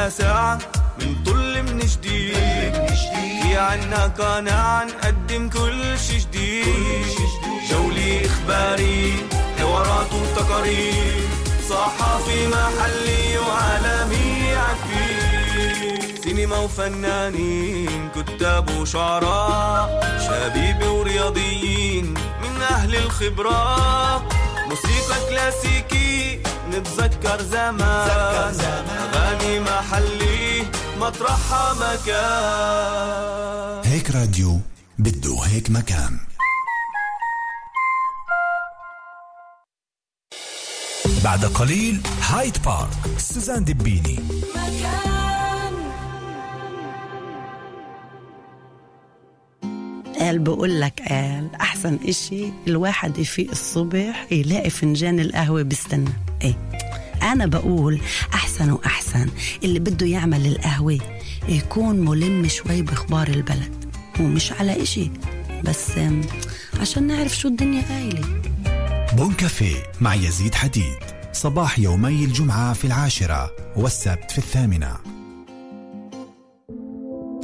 عنا ساعة من طل من جديد في عنا قناعة نقدم كل شي جديد جولة إخباري حوارات وتقارير صحافي محلي وعالمي عكبير سينما وفنانين كتاب وشعراء شبيبة ورياضيين من أهل الخبرة موسيقى كلاسيكي نتذكر زمان أغاني محلي مطرحها مكان هيك راديو بده هيك مكان. بعد قليل هايد بارك سوزان دبيني. قال بقول لك قال أحسن إشي الواحد يفيق الصبح يلاقي فنجان القهوة بيستنى. إيه أنا بقول أحسن وأحسن اللي بده يعمل القهوة يكون ملم شوي بأخبار البلد ومش على إشي بس عشان نعرف شو الدنيا قايلة. بون كافيه مع يزيد حديد صباح يومي الجمعة في 10 والسبت في 8.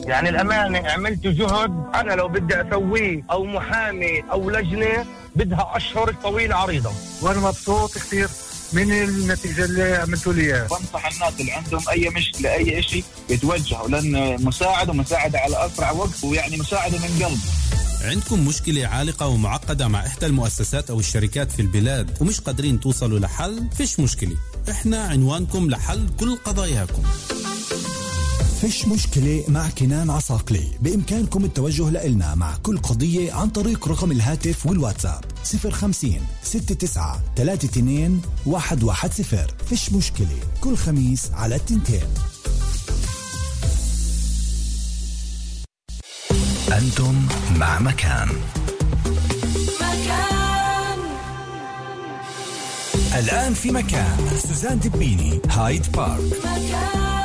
يعني الأمانة عملت جهد أنا لو بدي أسويه أو محامي أو لجنة بدها أشهر طويلة عريضة وأنا مبسوط كثير من النتيجة اللي عملتوا ليها. بنصح الناس اللي عندهم أي مشكلة أي إشي يتوجهوا لأن مساعدة على أسرع وقت ويعني مساعدة من قلب. عندكم مشكلة عالقة ومعقدة مع إحدى المؤسسات أو الشركات في البلاد ومش قادرين توصلوا لحل؟ فيش مشكلة، إحنا عنوانكم لحل كل قضاياكم. فيش مشكلة مع كنان عساقلي، بإمكانكم التوجه لإلنا مع كل قضية عن طريق رقم الهاتف والواتساب 050-69-32-110. فيش مشكلة كل خميس على 2. أنتم مع مكان. الآن في مكان سوزان دبيني هايد بارك. مكان.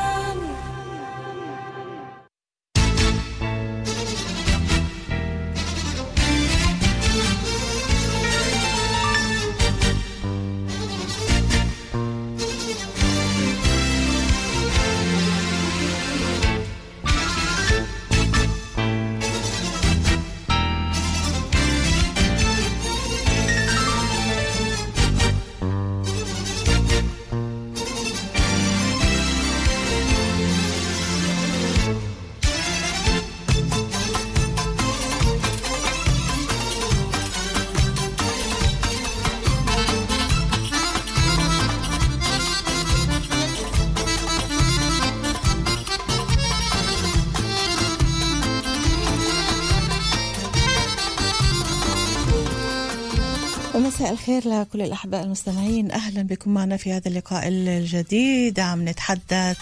الخير لكل الأحباء المستمعين، أهلا بكم معنا في هذا اللقاء الجديد. عم نتحدث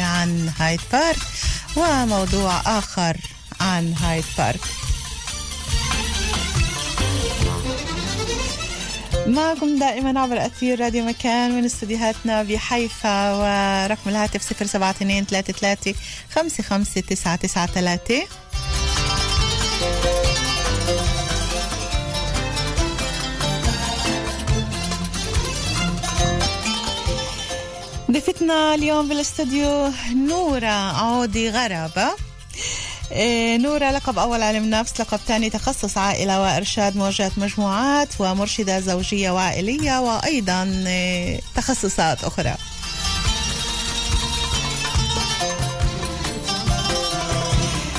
عن هايد بارك وموضوع آخر عن هايد بارك. معكم دائما عبر أثير راديو مكان من استديوهاتنا بحيفا، ورقم الهاتف 072-33-55993. ضيفتنا اليوم بالاستوديو نورة عودي غرابة. نورة لقب أول عالم نفس، لقب ثاني تخصص عائلة وإرشاد مواجهة مجموعات ومرشدة زوجية وعائلية، وأيضا تخصصات أخرى.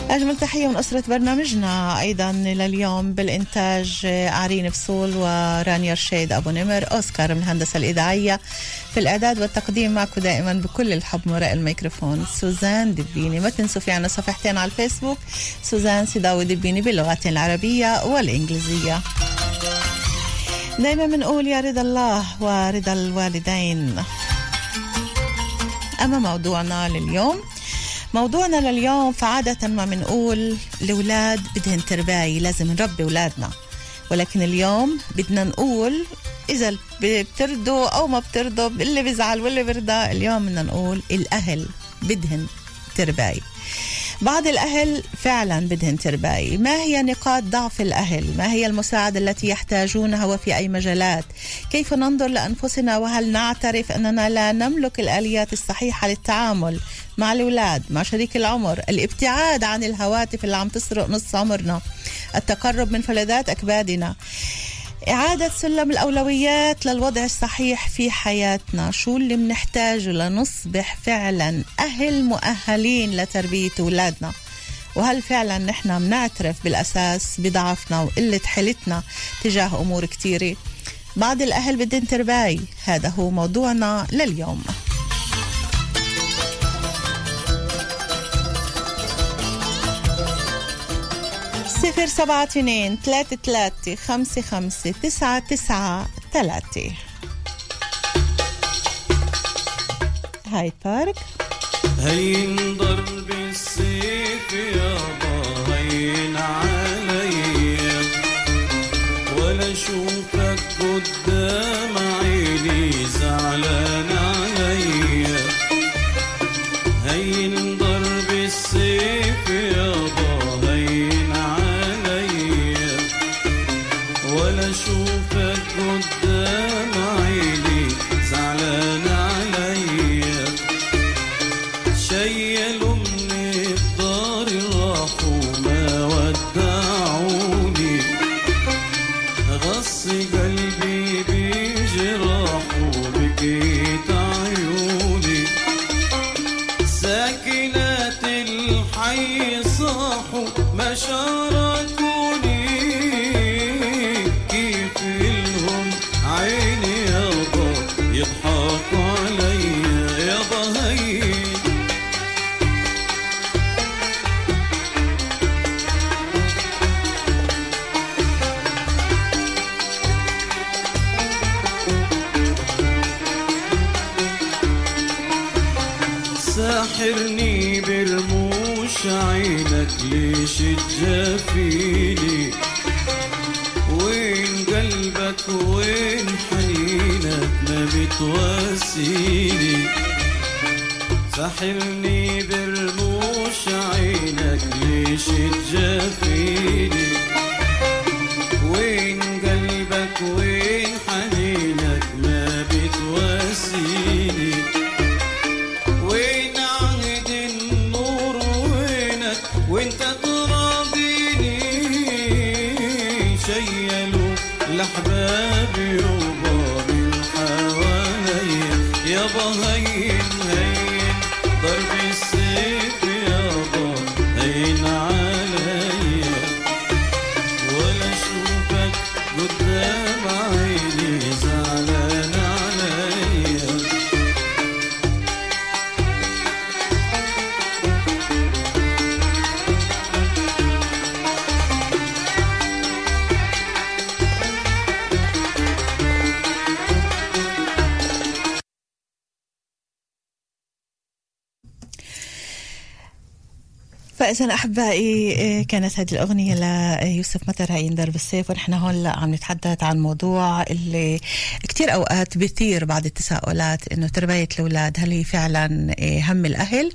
أجمل تحية من أسرة برنامجنا أيضا لليوم بالإنتاج عرين بصول ورانيا رشيد أبو نمر، أوسكار من الهندسة الإذاعية، في الإعداد والتقديم معكم دائما بكل الحب وراء الميكروفون سوزان دبيني. ما تنسوا في عنا صفحتين على الفيسبوك، سوزان سيداوي دبيني باللغتين العربية والإنجليزية. دائما بنقول يا رضا الله ورضا الوالدين. أما موضوعنا لليوم فعادة ما منقول الأولاد بدهن ترباية، لازم نربي أولادنا، ولكن اليوم بدنا نقول إذا بترضوا أو ما بترضوا، اللي بيزعل واللي برضى، اليوم بدنا نقول الأهل بدهن ترباية. بعض الأهل فعلا بدهن ترباية. ما هي نقاط ضعف الأهل؟ ما هي المساعدة التي يحتاجونها وفي أي مجالات؟ كيف ننظر لأنفسنا؟ وهل نعترف أننا لا نملك الآليات الصحيحة للتعامل مع الأولاد، مع شريك العمر، الابتعاد عن الهواتف اللي عم تسرق نص عمرنا، التقرب من فلذات أكبادنا، إعادة سلم الأولويات للوضع الصحيح في حياتنا. شو اللي منحتاجه لنصبح فعلا أهل مؤهلين لتربية أولادنا؟ وهل فعلا نحن منعترف بالأساس بضعفنا وقلة حيلتنا تجاه أمور كتيرة؟ بعض الأهل بدهن ترباية. هذا هو موضوعنا لليوم. صفر 723355993. هايد بارك. هين ضرب السيف يابا هين علي، ولا شوفك قدام عيني زعلان علي. هين ضرب السيف يابا هين علي، ولا شوفك قدام عيني زعلان عليا. شيلوا من الدار راحوا ما ودعوني، غص قلبي بجراحه بكيت عيوني. ساكنات الحي صاحوا ما شاركوني، عيني يابا يضحك عليا. يابا هين ساحرني برموش عينك، ليش تجافيني؟ وين قلبك وين حنينك ما بتواسيني؟ ساحرني برموش عينك، ليش تجافيني؟ وين قلبك وين حنينك ما بتواسيني؟ وين عهد النور وينك وانت تراضيني؟ شيلوا الأحباب يوبا من حواليا. يابا هين هين ضرب السيف يابا هين عليا، ولا أشوفك قدام عيني زعلان عليا. فإذا أحبائي كانت هذه الأغنية ليوسف مطر هاي ضرب السيف. ونحن هون عم نتحدث عن موضوع اللي كتير أوقات بيثير بعض التساؤلات، إنه تربية الأولاد هل هي فعلا هم الأهل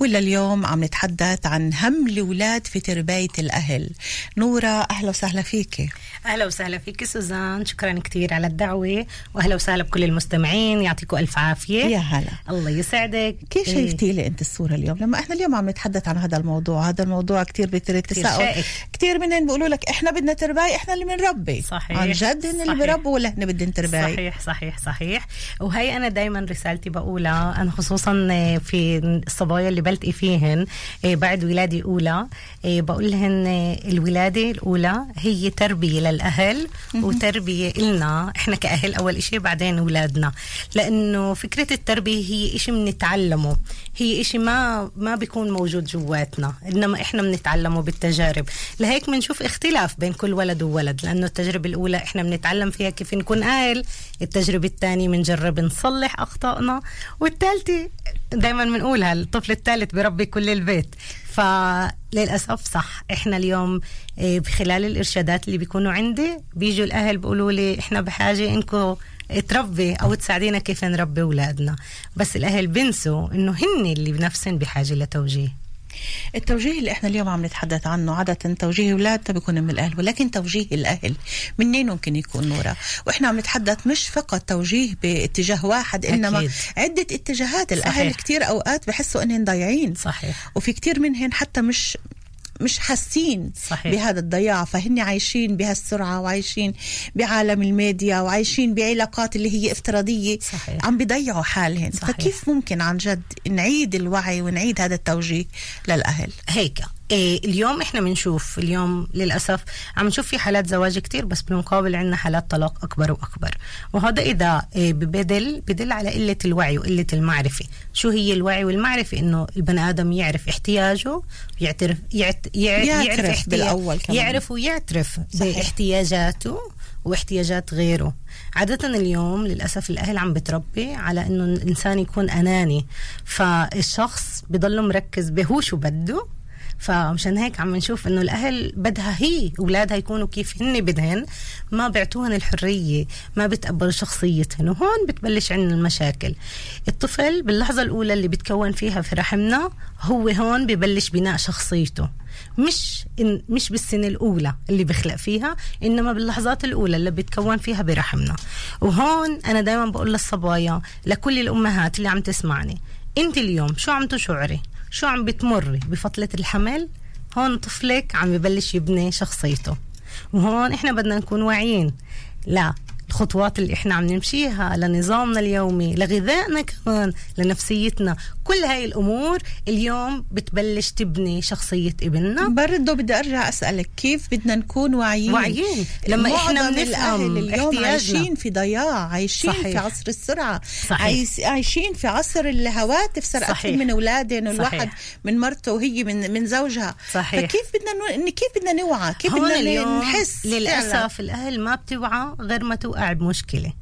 ولا اليوم عم نتحدث عن هم الأولاد في تربية الأهل. نورة أهلا وسهلا فيك. أهلا وسهلا فيك سوزان، شكرا كتير على الدعوة وأهلا وسهلا بكل المستمعين. يعطيكم ألف عافية. يا هلا. الله يسعدك. كيف شايفتي لي أنت الصورة اليوم لما إحنا اليوم عم نتحدث عن هذا الموضوع؟ هذا الموضوع كتير بيثير التساؤل. كتير منهم بيقولوا لك إحنا بدنا ترباية، إحنا اللي بنربي. صحيح. عن جد إن اللي بربوا ولا إحنا بدنا ترباية؟ صحيح صحيح صحيح. وهي أنا دايما رسالتي بقولها، أنا خصوصا في الصبايا اللي بلتقي فيهن بعد ولادة أولى، بقول لهن الولادة الأولى هي تربية للأهل وتربية إلنا إحنا كأهل أول إشي، بعدين أولادنا. لأنه فكرة التربية هي إشي منتعلمه، هي إشي ما بيكون موجود جواتنا، إنما إحنا بنتعلمه بالتجارب. لهيك بنشوف اختلاف بين كل ولد وولد، لأنه التجربة الأولى إحنا بنتعلم فيها كيف نكون أهل، التجربة الثانية بنجرب نصلح أخطائنا، والثالثة دايما بنقولها الطفل الثالث بربي كل البيت. فللأسف صح، إحنا اليوم بخلال الإرشادات اللي بيكونوا عندي بيجوا الأهل بيقولوا لي إحنا بحاجة إنكو تربي أو تساعدينا كيف نربي أولادنا، بس الأهل بنسوا إنه هن اللي بنفسهم بحاجة لتوجيه. التوجيه اللي احنا اليوم عم نتحدث عنه عادة توجيه أولادنا بيكون من الأهل، ولكن توجيه الأهل منين ممكن يكون نورا؟ واحنا عم نتحدث مش فقط توجيه باتجاه واحد، إنما أكيد عدة اتجاهات. الأهل صحيح كتير أوقات بحسوا إنهم ضايعين، صحيح، وفي كتير منهم حتى مش حاسين بهذا الضياع، فهن عايشين بهالسرعة وعايشين بعالم الميديا وعايشين بعلاقات اللي هي افتراضية، صحيح، عم بيضيعوا حالهم، صحيح. فكيف ممكن عن جد نعيد الوعي ونعيد هذا التوجيه للأهل؟ هيك اليوم احنا بنشوف، اليوم للأسف عم نشوف في حالات زواج كتير، بس بالمقابل عندنا حالات طلاق أكبر وأكبر، وهذا إذا بدل على قلة الوعي وقلة المعرفة. شو هي الوعي والمعرفة؟ إنه البني آدم يعرف احتياجه، يعرف بالأول كمان، يعرف ويعترف باحتياجاته واحتياجات غيره. عادة اليوم للأسف الأهل عم بتربي على إنه الإنسان يكون أناني، فالشخص بضل مركز بهو شو بده، فمشان هيك عم نشوف انه الاهل بدها هي اولادها يكونوا كيف هن بدهن، ما بيعطوهن الحريه، ما بتقبلوا شخصيتهن، وهون بتبلش عندنا المشاكل. الطفل باللحظه الاولى اللي بتكون فيها في رحمنا هو هون ببلش بناء شخصيته، مش بالسنة الأولى اللي بخلق فيها، إنما باللحظات الأولى اللي بتكون فيها برحمنا. وهون أنا دايما بقول للصبايا، لكل الأمهات اللي عم تسمعني، أنت اليوم شو عم تشعري؟ شو عم بتمري بفترة الحمل؟ هون طفلك عم يبلش يبني شخصيته، وهون إحنا بدنا نكون واعيين لا الخطوات اللي إحنا عم نمشيها، لنظامنا اليومي، لغذائنا كمان، لنفسيتنا، كل هاي الأمور اليوم بتبلش تبني شخصية ابننا. برضو بدي أرجع أسألك، كيف بدنا نكون واعيين لما إحنا بنفهم اليوم عايشين في ضياع، عايشين صحيح في عصر السرعة، صحيح، عايشين في عصر الهواتف، سرقتهم من أولادهم، والواحد من مرته وهي من زوجها، صحيح. فكيف بدنا نوعى؟ كيف بدنا نحس؟ للأسف الأهل ما بتوعى غير ما توقع بمشكلة.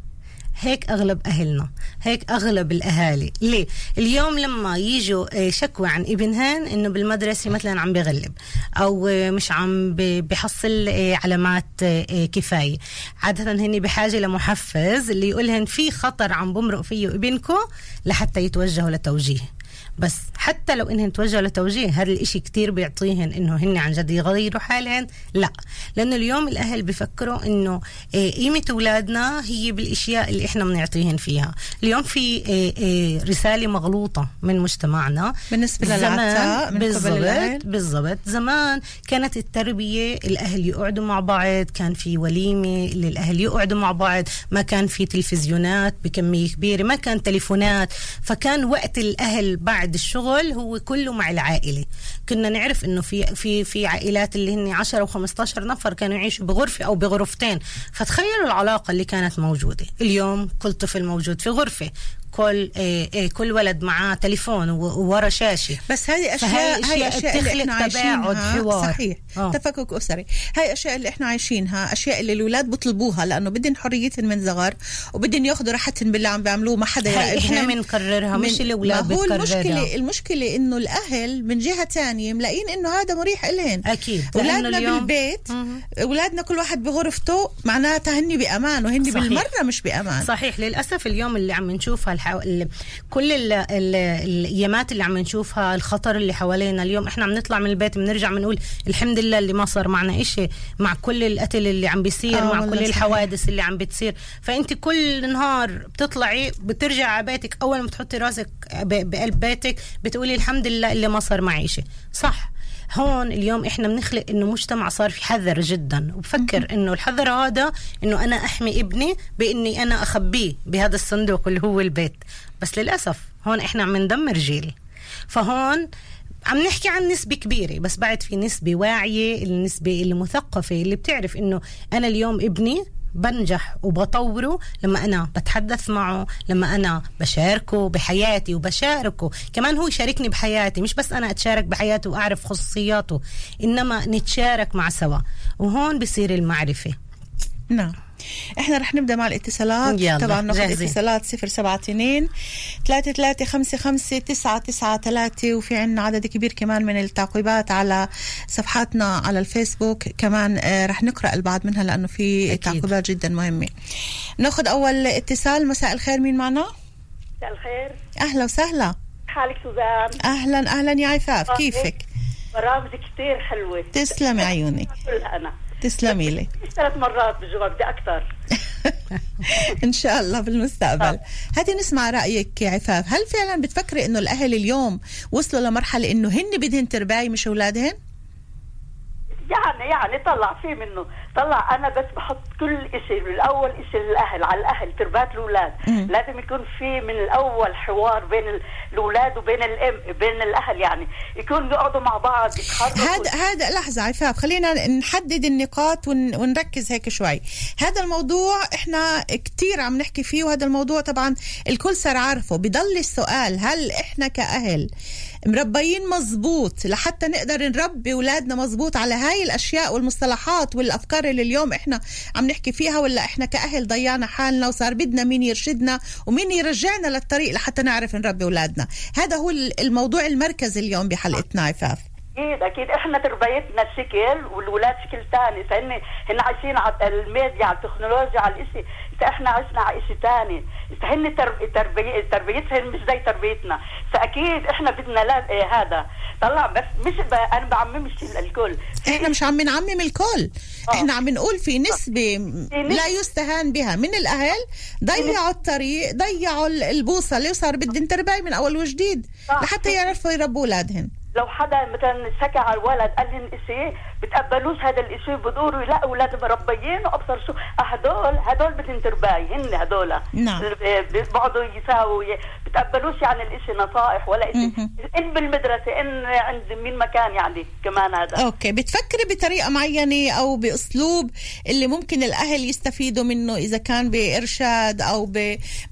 هيك أغلب أهلنا، هيك أغلب الأهالي. ليه؟ اليوم لما يجوا شكوى عن ابنهن إنه بالمدرسة مثلا عم بغلب أو مش عم بحصل علامات كفاية، عادة هني بحاجة لمحفز اللي يقولهن في خطر عم بمرق فيه ابنكو لحتى يتوجهوا لتوجيه. بس حتى لو إنهن توجهوا لتوجيه، هذا الإشي كتير بيعطيهن إنه هن عن جد يغيروا حالهن، لا، لأنه اليوم الأهل بفكروا إنه قيمة أولادنا هي بالإشياء اللي إحنا بنعطيهن فيها. اليوم في رسالة مغلوطة من مجتمعنا بالنسبة للعطاء، بالضبط. زمان كانت التربية الأهل يقعدوا مع بعض، كان في وليمة اللي الأهل يقعدوا مع بعض، ما كان في تلفزيونات بكمية كبيرة، ما كان تليفونات، فكان وقت الأهل بعد الشغل هو كله مع العائلة. كنا نعرف إنه في عائلات اللي هن 10 و15 نفر كانوا يعيشوا بغرفة أو بغرفتين، فتخيلوا العلاقة اللي كانت موجودة. اليوم كل طفل موجود في غرفة، كل ولد معاه تليفون وورا شاشة. بس هذه أشياء تخلق تباعد، حوار، صحيح، تفكك أسري. هاي أشياء اللي إحنا عايشينها، أشياء اللي الأولاد بطلبوها لأنه بدهم حريتهم من صغار، وبدهم ياخذوا راحتهم باللي عم بيعملوه، ما حدا يراقبهم. إحنا بنقررها، مش الأولاد بتقررها. المشكلة إنه الأهل من جهة تانية ملاقين إنه هذا مريح إلهن، أكيد، أولادنا بالبيت، أولادنا كل واحد بغرفته، معناتها هني بأمان وهني بالمرة مش بأمان، صحيح. للأسف اليوم اللي عم نشوفها كل الايامات اللي عم نشوفها، الخطر اللي حوالينا. اليوم احنا عم نطلع من البيت بنرجع بنقول الحمد لله اللي ما صار معنا إشي، مع كل القتل اللي عم بيصير، مع كل الحوادث اللي عم بتصير. فانت كل نهار بتطلعي بترجع على بيتك، اول ما تحطي راسك بقلب بيتك بتقولي الحمد لله اللي ما صار معي إشي، صح. هون اليوم احنا بنخلق انه مجتمع صار في حذر جدا، وبفكر انه الحذر هذا انه انا احمي ابني باني انا اخبيه بهذا الصندوق اللي هو البيت. بس للاسف هون احنا عم ندمر جيل. فهون عم نحكي عن نسبة كبيرة، بس بعد في نسبة واعية، النسبة المثقفة اللي بتعرف انه انا اليوم ابني بنجح وبطوره لما أنا بتحدث معه، لما أنا بشاركه بحياتي، وبشاركه كمان هو يشاركني بحياتي، مش بس أنا أتشارك بحياته وأعرف خصوصياته، إنما نتشارك مع سوا. وهون بصير المعرفة. نعم، احنا رح نبدأ مع الاتصالات. طبعا ناخد اتصالات 072-335-5993، وفي عنا عدد كبير كمان من التعقيبات على صفحاتنا على الفيسبوك، كمان رح نقرأ البعض منها لأنه في تعقيبات جدا مهمة. ناخد أول اتصال. مساء الخير، مين معنا؟ مساء الخير، أهلا وسهلا. حالك سوزان؟ أهلا أهلا يا عفاف، كيفك؟ برامجك كتير حلوة، تسلمي عيونك. أنا تسلمي لي 3 مرات بالجوع، بدي أكثر. إن شاء الله بالمستقبل. هاتي نسمع رأيك عفاف، هل فعلا بتفكري إنه الأهل اليوم وصلوا لمرحلة إنه هن بدهن ترباية مش أولادهن؟ يعني طلع فيه منه، طلع. أنا بس بحط كل إشي بالأول، إشي للأهل، على الأهل تربات الأولاد. لازم يكون في من الأول حوار بين الأولاد وبين بين الأهل، يعني يكون يقعدوا مع بعض. هذا لحظة عفاف، خلينا نحدد النقاط ونركز هيك شوي. هذا الموضوع إحنا كتير عم نحكي فيه، وهذا الموضوع طبعا الكل صار عارفه. بضل السؤال، هل إحنا كأهل مربيين مزبوط لحتى نقدر نربي أولادنا مزبوط على هاي الأشياء والمصطلحات والأفكار اللي اليوم إحنا عم نحكي فيها، ولا إحنا كأهل ضيعنا حالنا وصار بدنا مين يرشدنا ومين يرجعنا للطريق لحتى نعرف نربي أولادنا؟ هذا هو الموضوع المركز اليوم بحلقتنا عفاف. أكيد إحنا تربيتنا شكل والولاد شكل تاني، فهن عايشين على الميديا، على التكنولوجيا، على الإشي. إحنا عشنا على إشي تاني، فهن تربيتهم مش زي تربيتنا، فأكيد إحنا بدنا هذا طلع. بس مش أنا بعممش الكل، إحنا مش عم نعمم الكل، إحنا عم نقول في نسبة لا يستهان بها من الأهل ضيعوا الطريق، ضيعوا البوصلة، وصار بدهم تربية من أول وجديد لحتى يعرفوا يربوا أولادهم. لو حدا مثلا سكع على الولد قال لهم إشي بتقبلوش هذا الإشي، بدوروا لا أولاد مربيين وأبصر شو هدول بدهم ترباية، هن هدول بيقعدوا يساووا، بتقبلوش يعني الإشي نصائح ولا إشي، إن بالمدرسة إن عند مين مكان يعني كمان هذا. أوكي، بتفكري بطريقة معينة أو بأسلوب اللي ممكن الأهل يستفيدوا منه، إذا كان بإرشاد أو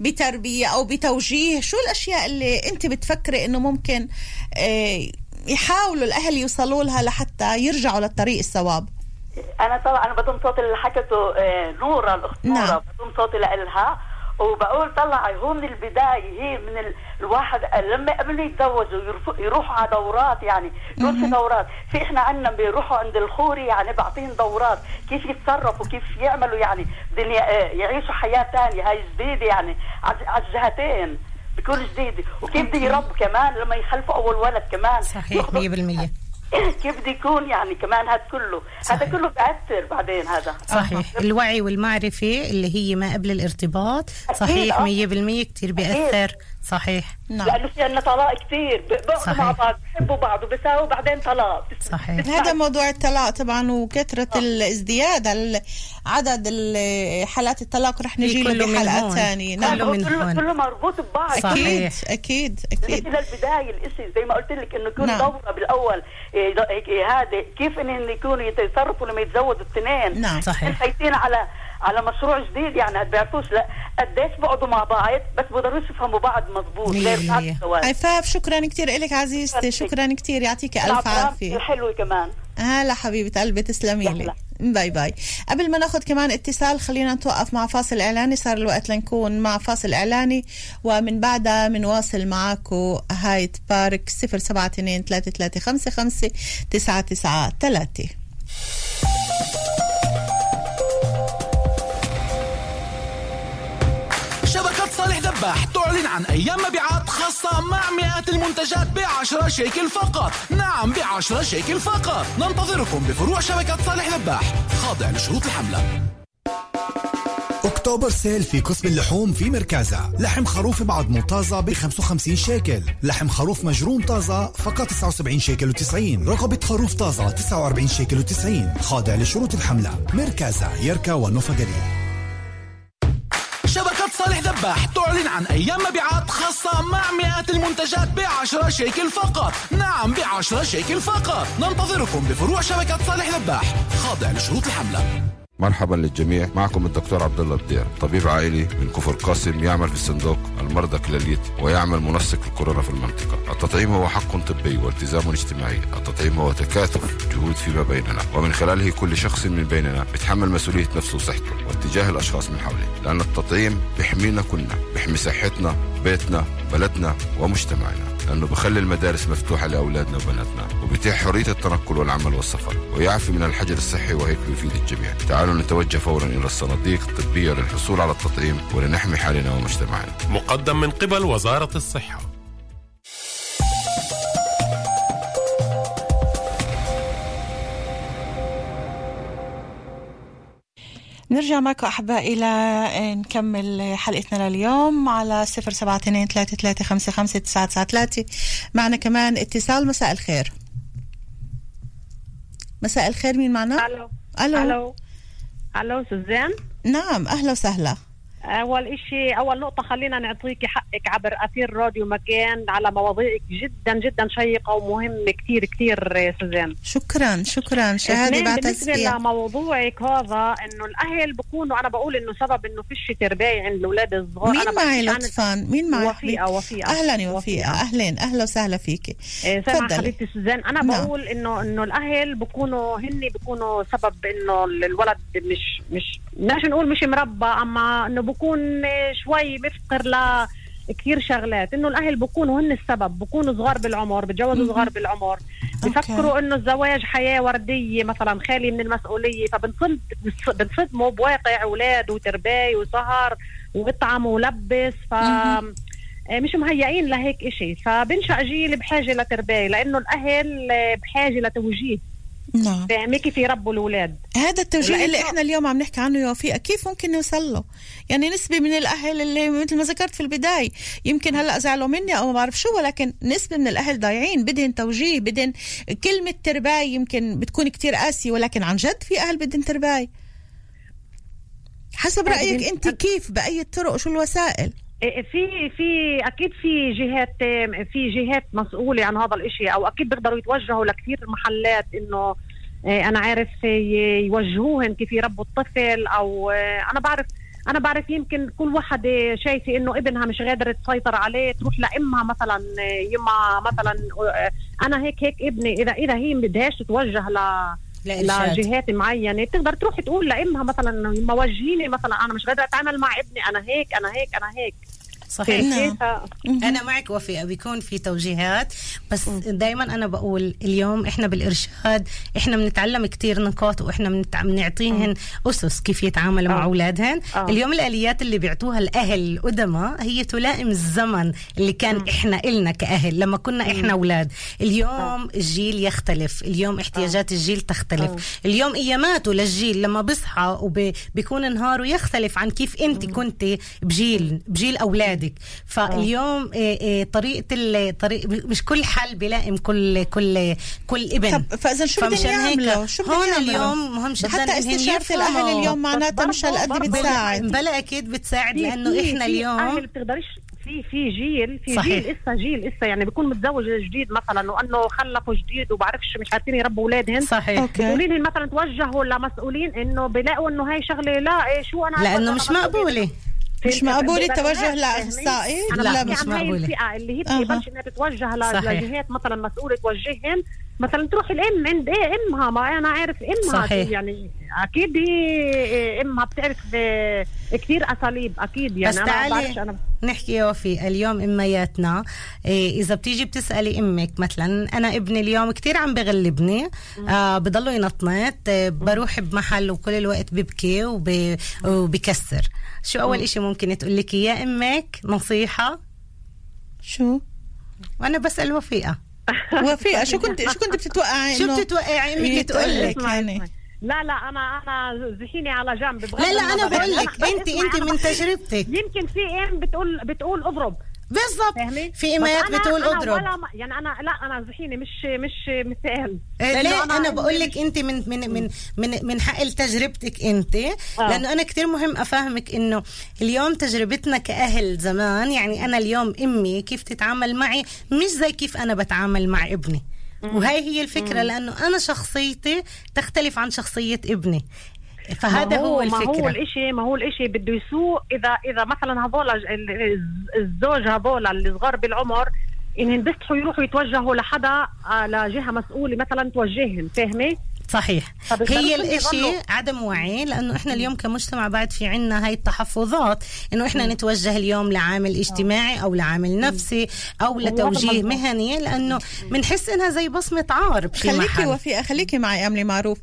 بتربية أو بتوجيه؟ شو الأشياء اللي أنت بتفكري إنه ممكن يحاولوا الأهل يوصلوا لها لحتى يرجعوا للطريق الصواب؟ أنا طبعا أنا بضم صوتي اللي حكته نورة، الأخت نورة. بضم صوتي لإلها وبقول طلع هو من البداية، هي من الواحد لما قبل يتزوجوا يروحوا على دورات، يعني يروحوا في دورات، في إحنا عنا بيروحوا عند الخوري، يعني بعطيهم دورات كيف يتصرفوا، كيف يعملوا، يعني بدهم يعيشوا حياة تانية، هاي جديدة يعني على الجهتين، بكل جديد. وكيف بده يربوا كمان لما يخلفوا أول ولد كمان، صحيح 100%، كيف بده يكون يعني كمان هذا كله، هذا كله بيأثر بعدين. هذا صحيح الوعي والمعرفة اللي هي ما قبل الارتباط، صحيح 100% كتير بيأثر، صحيح. لأنه في عنا طلاق كتير، بيقعدوا مع بعض، بيحبوا بعض وبيساووا، بعدين طلاق. صحيح. هذا موضوع الطلاق طبعا وكثرة الازدياد عدد حالات الطلاق، رح نجي له بحلقة ثانية. كله مربوط ببعض. صحيح. أكيد. إلى البداية الإشي زي ما قلت لك إنه يكون دورة بالأول، هذا كيف إنهم يكونوا يتصرفوا لما يتزوجوا الاثنين. نعم صحيح. حيتين على مشروع جديد، يعني بيعرفوش قديش بقعدوا مع بعض، بس بقدروش يفهموا بعض مضبوط. عفاف شكرا كتير إلك عزيزتي، شكرا كتير، يعطيك ألف عافية. حلوة كمان. هلا حبيبة قلبي، تسلمي لي. باي باي. قبل ما ناخد كمان اتصال خلينا نتوقف مع فاصل إعلاني، صار الوقت لنكون مع فاصل إعلاني، ومن بعدها منواصل معاكو هايد بارك 072-335-5993. شبكة صالح دباح تعلن عن أيام مبيعات خاصة مع مئات المنتجات ب10 شيكل فقط. نعم ب10 شيكل فقط. ننتظركم بفروع شبكة صالح دباح، خاضع لشروط الحملة. أكتوبر سيل في قسم اللحوم في مركزة. لحم خروف بعضمه طازة ب55 شيكل، لحم خروف مجروم طازة فقط 79 شيكل و90، رقبة خروف طازة 49 شيكل و90، خاضع لشروط الحملة. مركزة، يركا والنوفا جديد. شبكة صالح دباح تعلن عن أيام مبيعات خاصة مع مئات المنتجات ب10 شيكل فقط. نعم ب10 شيكل فقط. ننتظركم بفروع شبكة صالح دباح، خاضع لشروط الحملة. مرحبا للجميع، معكم الدكتور عبد الله الدير، طبيب عائلي من كفر قاسم، يعمل في الصندوق المرضى كلاليت، ويعمل منسق الكورونا في المنطقة. التطعيم هو حق طبي والتزام اجتماعي. التطعيم هو تكاتف جهود فيما بيننا، ومن خلاله كل شخص من بيننا بيتحمل مسؤولية نفسه وصحته واتجاه الأشخاص من حوله، لأن التطعيم بيحمينا كلنا، بيحمي صحتنا، بيتنا، بلدنا ومجتمعنا، لأنه بخلي المدارس مفتوحة لأولادنا وبناتنا، وبيتيح حرية التنقل والعمل والسفر، ويعفي من الحجر الصحي، وهيك بيفيد الجميع. تعالوا نتوجه فورا إلى الصناديق الطبية للحصول على التطعيم ولنحمي حالنا ومجتمعنا. مقدم من قبل وزارة الصحة. نرجع معكم أحبائي لنكمل حلقتنا لليوم على 072-3355993. معنا كمان اتصال. مساء الخير. مساء الخير، مين معنا؟ ألو ألو ألو ألو سوزان. نعم، أهلا وسهلا. أول إشي، أول نقطة خلينا نعطيكي حقك عبر أثير راديو مكان على مواضيعك جدا جدا شيقة ومهمة كتير كتير سوزان. شكرا شكرا، شهادة بعد تسبيح. بالنسبة لموضوعك هذا إنه الأهل بكونوا، أنا بقول إنه سبب إنه فيش ترباية عند الأولاد الصغار. مين معي لطفان؟ مين معي؟ وفيئة. أهلا يا وفيئة، أهلين، أهلا وسهلا فيكي. سامع حبيبتي سوزان، أنا بقول إنه الأهل بكونوا سبب إنه الولد مش نقول مش مربى، أما إنه بكون شوي بفقر لكثير شغلات، انه الاهل بكونوا هن السبب، بكونوا صغار بالعمر، بتجوزوا صغار بالعمر، بفكروا انه الزواج حياه ورديه مثلا خالي من المسؤوليه، فبنصدموا بواقع اولاد وتربايه وسهر وإطعام ولبس، فمش مهيئين لهيك إشي، فبنشأ جيل بحاجه لتربايه لانه الاهل بحاجه لتوجيه. نعم، فهميكي في رب الأولاد. هذا التوجيه اللي احنا اليوم عم نحكي عنه يا وفيقة كيف ممكن نوصل له؟ يعني نسبة من الأهل اللي مثل ما ذكرت في البداية، يمكن هلأ زعلوا مني أو ما بعرف شو، ولكن نسبة من الأهل ضايعين، بدهن توجيه، بدهن كلمة ترباية، يمكن بتكون كتير قاسية، ولكن عن جد في أهل بدهن ترباية. حسب رأيك أنت كيف، بأي الطرق، شو الوسائل؟ في اكيد في جهات مسؤوله عن هذا الاشي، او اكيد بيقدروا يتوجهوا لكثير محلات انه انا عارف يوجهوهم كيف يربوا الطفل، او انا بعرف يمكن كل وحده شايفه انه ابنها مش قادره تسيطر عليه تروح لامها مثلا، يما مثلا انا هيك ابني، اذا هي ما بدهاش تتوجه لجهات معينه بتقدر تروح تقول لامها مثلا يما وجهيني مثلا انا مش قادره اتعامل مع ابني، انا هيك. صحيح، أنا معك وفيقة، بيكون في توجيهات، بس دايما أنا بقول اليوم إحنا بالإرشاد إحنا بنتعلم كتير نقاط، وإحنا بنعطيهن أسس كيف يتعاملوا مع أولادهن. اليوم الآليات اللي بيعطوها الأهل القدماء هي تلائم الزمن اللي كان إحنا إلنا كأهل لما كنا إحنا أولاد. اليوم الجيل يختلف، اليوم احتياجات الجيل تختلف، اليوم إياماته للجيل لما بصحى وبيكون نهاره يختلف عن كيف أنت كنت بجيل أولاد. فاليوم طريقة مش كل حل بلائم كل ابن. فاذا شو بدنا نعمله؟ شو بدنا اليوم؟ مهم جدا حتى استشارة الاهل اليوم، معناتها مش هالقد بتساعد. بلا اكيد بتساعد، لانه احنا اليوم اهل بتقدرش في جيل يعني بيكون متزوج جديد مثلا، وانه خلفوا جديد وبعرفش مش عارفين يربوا اولادهم. صحيح، بيقولين مثلا توجهوا لمسؤولين انه بيلاقوا انه هاي شغله، لا شو انا لانه مش مقبوله، مش مقبول التوجه لأخصائي، لا مش مقبول الفئة اللي هي بتبلش انها تتوجه لجهات مثلا مسؤولة توجههم، مثلا تروح الام عند امها، ما انا عارف امها. صحيح، يعني اكيد هي امها بتعرف كثير اساليب اكيد، يعني انا بعرفش. انا نحكي يا وفيقة اليوم امياتنا اذا بتيجي بتسالي امك مثلا انا ابني اليوم كثير عم بغلبني، بضله ينطنط، بروح بمحل وكل الوقت ببكي وبكسر، شو اول اشي ممكن تقول لك يا امك؟ نصيحه شو؟ وانا بسال وفيقة وفيقة شو كنت بتتوقعي؟ شو بتتوقعي امك تقول لك؟ يعني لا انا زحيني على جنب. لا انا بقول لك انت من تجربتك يمكن في ام بتقول اضرب بالضبط، في امات بتقول اضرب، يعني انا لا انا زحيني مش مثال. لا انا بقول لك انت من حق تجربتك انت، لانه انا كتير مهم افهمك انه اليوم تجربتنا كاهل زمان، يعني انا اليوم امي كيف تتعامل معي مش زي كيف انا بتعامل مع ابني، وهي هي الفكرة، لأنه أنا شخصيتي تختلف عن شخصية ابني، فهذا هو الفكرة. ما هو الإشي بده يسوق إذا مثلا هذول الزوج هذول اللي صغار بالعمر إنهم بيستحوا يروحوا يتوجهوا لحدا، لجهة مسؤولة مثلا توجههم، فاهمة؟ صحيح، هي الاشي عدم وعي، لانه احنا اليوم كمجتمع بعد في عنا هاي التحفظات انه احنا نتوجه اليوم لعامل اجتماعي او لعامل نفسي او لتوجيه مهني، لانه بنحس انها زي بصمة عار بشي محل. خليكي معي املي معروف.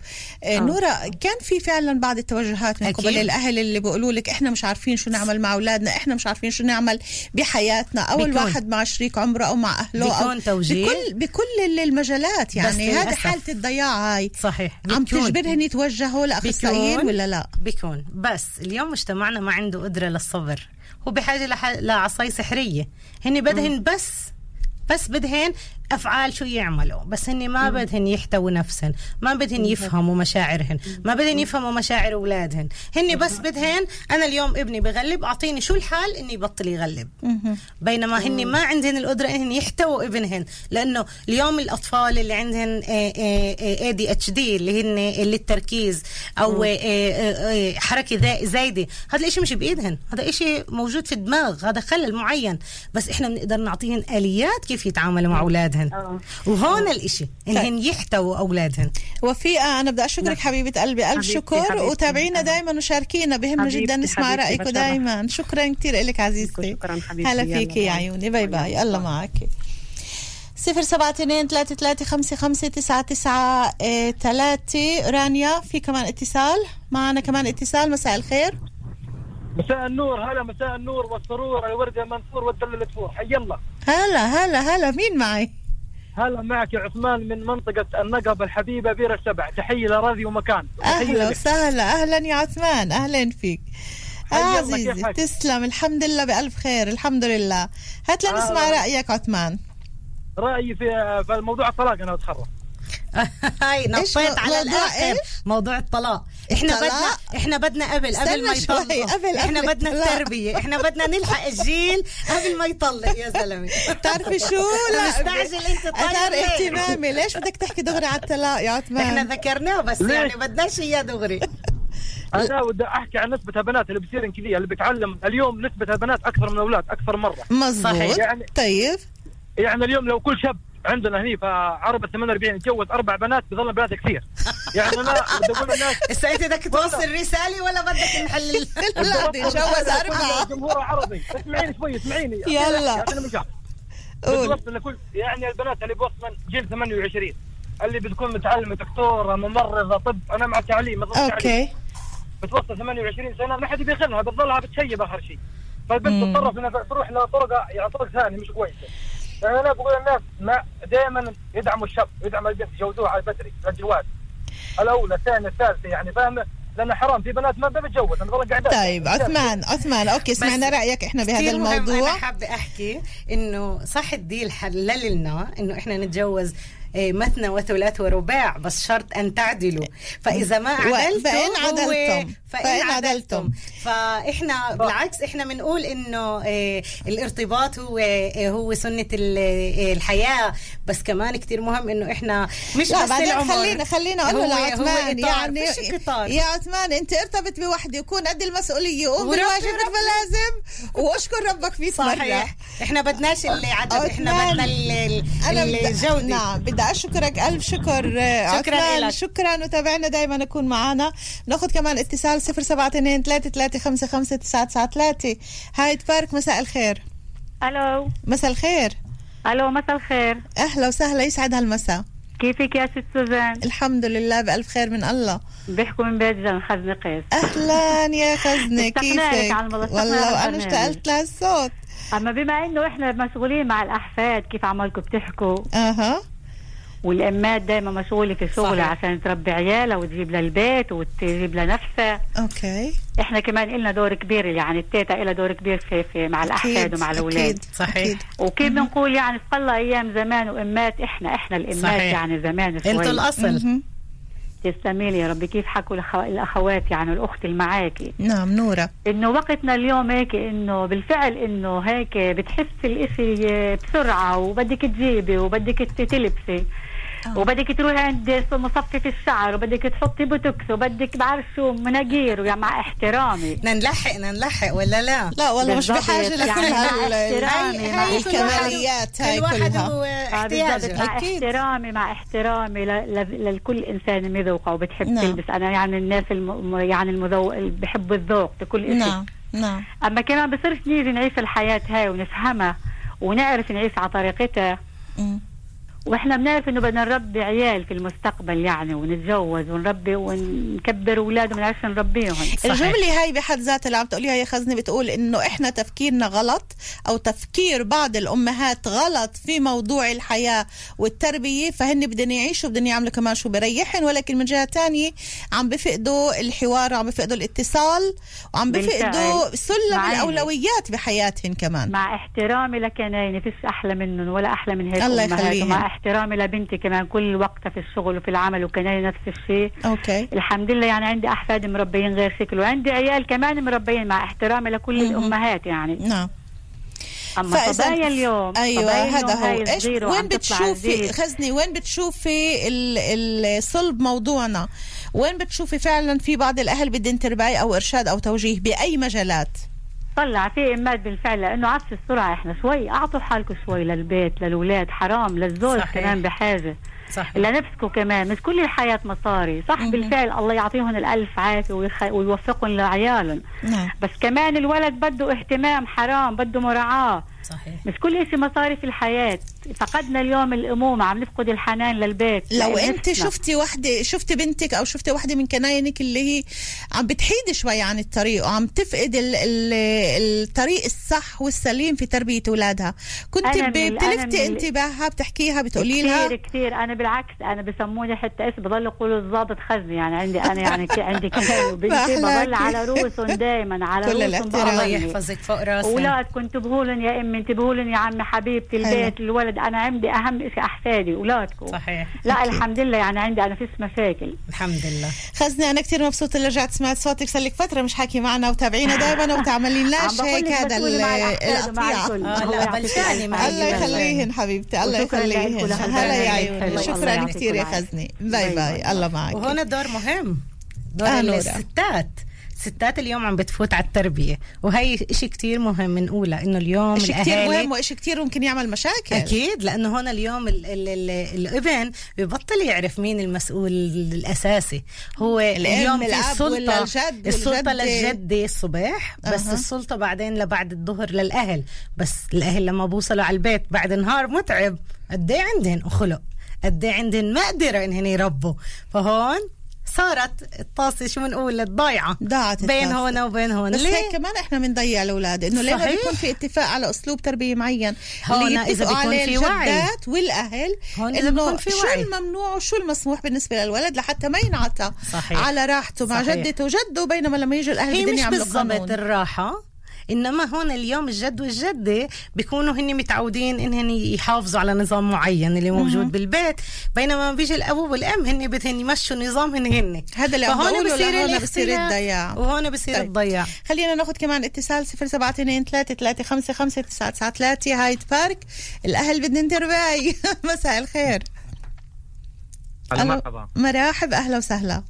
نورا، كان في فعلا بعض التوجهات من قبل الاهل اللي بيقولوا لك احنا مش عارفين شو نعمل مع اولادنا، احنا مش عارفين شو نعمل بحياتنا، او الواحد مع شريك عمره او مع اهله، او بكل المجالات، يعني هذا حالة الضياع هاي. صح، صحيح. عم تجبرهن يتوجهوا لأخصائيين ولا لا؟ بيكون بس اليوم مجتمعنا ما عنده قدرة للصبر، هو بحاجة لعصاية سحرية. هن بدهن بس بدهن أفعال شو يعملوا، بس هن ما بدهن يحتووا نفسهن، ما بدهن يفهموا مشاعرهن، ما بدهن يفهموا مشاعر أولادهن. هن بس بدهن أنا اليوم ابني بغلب، أعطيني شو الحال إني بطل يغلب. بينما هن ما عندهن القدرة إنهن يحتووا ابنهن، لأنه اليوم الأطفال اللي عندهن ADHD اللي هن اللي التركيز أو حركة زايدة، هذا الإشي مش بإيدهن، هذا إشي موجود في الدماغ، هذا خلل معين، بس إحنا بنقدر نعطيهن آليات كيف يتعاملوا مع أولادهن. وهون الاشي انهن يحتووا اولادهن. وفيئة انا بدي اشكرك حبيبة قلبي، الف شكر، وتابعينا دايما وشاركينا، بهمنا جدا نسمع رايكم دايما. شكرا كتير لك عزيزتي، شكرا حبيبتي، هلا فيك يا عيوني، باي باي، الله معك. 072-335-5993. رانيا في كمان اتصال معنا، كمان اتصال. مساء الخير. مساء النور. هلا مساء النور والسرور، الوردة منفور والدلة مدفور، حي الله. هلا هلا هلا. مين معي؟ هلا معك عثمان من منطقة النقب الحبيبة بير السبع. تحية لراضي ومكان. أهلا وسهلا. أهلا يا عثمان، أهلا فيك عزيزي، تسلم. الحمد لله بألف خير، الحمد لله. هات لنا نسمع رأيك عثمان. رأيي في الموضوع الطلاق، أنا أتخرج هاي نطيت على الآخر. موضوع الطلاق احنا بدنا قبل ما يطلق، احنا بدنا التربية، احنا بدنا نلحق الجيل قبل ما يطلق يا زلمي. تعرفي شو؟ لا مستعجل انت. اثار اهتمامي. ليش بدك تحكي دغري على الطلاق يا عثمان؟ احنا ذكرناه بس يعني بدناش اياه دغري. انا بدي احكي عن نسبه البنات اللي بصيرن كذي، اللي بتعلم اليوم نسبه البنات اكثر من الاولاد اكثر مره. مظبوط. طيب يعني اليوم لو كل شاب عندنا هني في عربة 48 يتجوز 4 بنات بيظلنا بنات كثير. يعني انا بدي اقول للناس هسه انت بدك توصل رساله ولا بدك نحل؟ لا تتجوز 4. الجمهور العربي اسمعيني شوي، اسمعيني يلا. يعني البنات اللي بوصلن جيل 28 اللي بتكون متعلمه دكتوره ممرضه طب، انا مع التعليم مضبوط اوكي، بتوصل 28 سنه ما حد بيخلها، بتظلها بتشيب اخر شيء، فالبنت بتتصرف انها تروح لطرق يعني طرق ثانيه مش كويسه. أنا بقول الناس ما دائما يدعموا الشاب، يدعموا البنت، يجوزوها على بدري للجواز الأولى الثانية الثالثة، يعني فاهمة؟ لأن حرام في بنات ما بتجوز. أنا والله قاعد. طيب عثمان أوكي، سمعنا رأيك إحنا بهذا الموضوع. أنا حابة أحكي إنه صح الدين حلل لنا إنه إحنا نتجوز 2 و3 ورباع، بس شرط أن تعدلوا، فإذا ما عدلتم فإن عدلتم فإحنا بالعكس إحنا بنقول إنه الارتباط هو سنة الحياة، بس كمان كتير مهم إنه إحنا مش بس العمر. خلينا أقول له عثمان، يعني يا عثمان أنت ارتبط بوحدي وكون قد المسؤولية وواجبك بلازم، وأشكر ربك فيه مرة. إحنا بدناش اللي عدل، إحنا بدنا الجودة. نعم بدي أشكرك ألف شكر عثمان، شكرا، وتابعنا دايما، أكون معنا. نأخذ كمان اتصال 072-335-5993. هايد بارك. مساء الخير. ألو مساء الخير. ألو مساء الخير. أهلا وسهلا، يسعد هالمساء. كيفك يا ست سوزان؟ الحمد لله بألف خير من الله. بيحكوا من بيت جن خزنة قيس. أهلا يا خزنة، كيفك؟ والله وأنا اشتقلت لهالصوت. أما بما إنه إحنا مشغولين مع الأحفاد، كيف عمالكم بتحكوا؟ والأمات دايما مشغولة في شغلها عشان تربي عيالها وتجيب للبيت وتجيب لنفسها. أوكي. إحنا كمان إلنا دور كبير، يعني التيتا إلها دور كبير في مع الأحفاد ومع الأولاد. صحيح. وكيف بنقول يعني فالله أيام زمان وأمات، إحنا الأمات. صحيح. يعني زمان شوي. أنتوا الأصل. تسلمي لي يا ربي. كيف حكوا الأخوات يعني الأخت اللي معاكي. نعم نورة. إنه وقتنا اليوم هيك، إنه بالفعل إنه هيك بتحس الإشي بسرعة، وبدك تجيبي وبدك تلبسي وبدك تروحي عند مصفف الشعر وبدك تحطي بوتوكس وبدك بعرف شو مناجير، ويا مع احترامي نلحق ولا لا؟ لا والله مش بحاجه لكل هاي الكماليات هاي كلها. بالضبط. مع احترامي لكل انسان مذوقه وبتحب تلبس. انا يعني الناس يعني المذوق بحب الذوق لكل شيء. نعم. اما كمان بصيرش نيجي نعيش الحياه هاي ونفهمها ونعرف نعيش على طريقتها واحنا بنعرف انه بدنا نربي عيال في المستقبل يعني، ونتجوز ونربي ونكبر اولاد، ما بنعرفش نربيهم. الجمله هاي بحد ذاتها اللي عم تقوليها يا خزني بتقول انه احنا تفكيرنا غلط، او تفكير بعض الامهات غلط في موضوع الحياه والتربيه، فهن بدهم يعيشوا بدهم يعملوا كمان شو بريحهم، ولكن من جهه ثانيه عم بفقدوا الحوار وعم بفقدوا الاتصال وعم بفقدوا سلم الاولويات بحياتهم كمان. مع احترامي لك يا نايني، فيش احلى منهم ولا احلى من هيك امهات. مع احترامي لبنتي كمان كل وقتها في الشغل وفي العمل وكناي نفس الشيء. اوكي الحمد لله، يعني عندي احفاد مربيين غير شكل، وعندي عيال كمان مربيين، مع احترامي لكل الامهات يعني. نعم. اما طبايا اليوم، ايوه هذا هو. ايش وين بتشوفي خزني، وين بتشوفي الصلب موضوعنا؟ وين بتشوفي فعلا في بعض الاهل بدهم تربيه او ارشاد او توجيه باي مجالات؟ طلع في امات بالفعل، لانه عكس السرعه احنا شوي، اعطوا حالكم شوي للبيت للولاد، حرام للزوج كمان بحاجه لنفسكم كمان، مش كل الحياه مصاري. صح بالفعل، الله يعطيهم الالف عافيه ويوفقهم لعيالهم، بس كمان الولد بده اهتمام، حرام بده مراعاه. صحيح. مش كل شيء مصاري في الحياة. فقدنا اليوم الأمومة، عم نفقد الحنان للبيت. لو أنت شفتي وحدة، شفتي بنتك أو شفتي وحدة من كناينك اللي هي عم بتحيد شوي عن الطريق وعم تفقد الطريق الصح والسليم في تربية أولادها، كنت بتلفتي انتباهها، بتحكيها، بتقولي لها كثير. أنا بالعكس، أنا بسموني حتى اسم، بضل يقولوا الضابط خزني، يعني عندي أنا يعني عندي كمان وبنتي بضل على رؤوسهم دائما، على رؤوسهم. الله يحفظك فوق راسي. أولاد كنت بقولن يا إمي انتبهوا لهم يا عم حبيبتي البيت الولد، انا عندي اهم شيء احفادي اولادكم. صحيح. لا أكيد. الحمد لله، يعني عندي انا فيش مشاكل الحمد لله. خزني انا كثير مبسوطه اللي رجعت سمعت صوتك، صار لك فتره مش حاكي معنا وتابعينا دائما وبتعملي لنا هيك هذا الاطياع. الله يخليهن حبيبتي، الله يخليهن. هلا يا عيوني، شكرا كثير يا خزني، باي باي، الله معك. وهنا دور مهم، دور الستات. الستات اليوم عم بتفوت على التربية، وهي إشي كتير مهم نقولها، إنه اليوم إشي كتير مهم وإشي كتير ممكن يعمل مشاكل. أكيد، لأنه هون اليوم الابن ببطل يعرف مين المسؤول الأساسي. هو اليوم السلطة للجدة الصباح، بس السلطة بعدين لبعد الظهر للأهل، بس الأهل لما بوصلوا على البيت بعد نهار متعب قدي عندهن خلق، قدي عندهن مقدرة إنهن يربوا. فهون صارت الطاسة شو بنقول الضيعة، ضاعت بين هون وبين هون. بس هيك كمان احنا بنضيع الأولاد، إنه ليه ما بيكون في اتفاق على أسلوب تربية معين، اللي يتفقوا عليه الجدات والأهل، إنه شو الممنوع وشو المسموح بالنسبة للولد، لحتى ما ينعطى على راحته مع جدته وجده، بينما لما يجي الأهل بدهم يعملوا قانون. هي مش بالضبط الراحة، إنما هون اليوم الجد والجدة بيكونوا هن متعودين إنهن يحافظوا على نظام معين اللي موجود بالبيت، بينما بيجي الأبو والأم هن بدهن يمشوا نظام هن. هذا اللي هون بصير الضياع، وهون بصير الضياع. خلينا ناخد كمان اتصال 0723355993. هايد بارك، الأهل بدنا ترباي. مساء الخير. مرحبا. مرحب، أهلا وسهلا.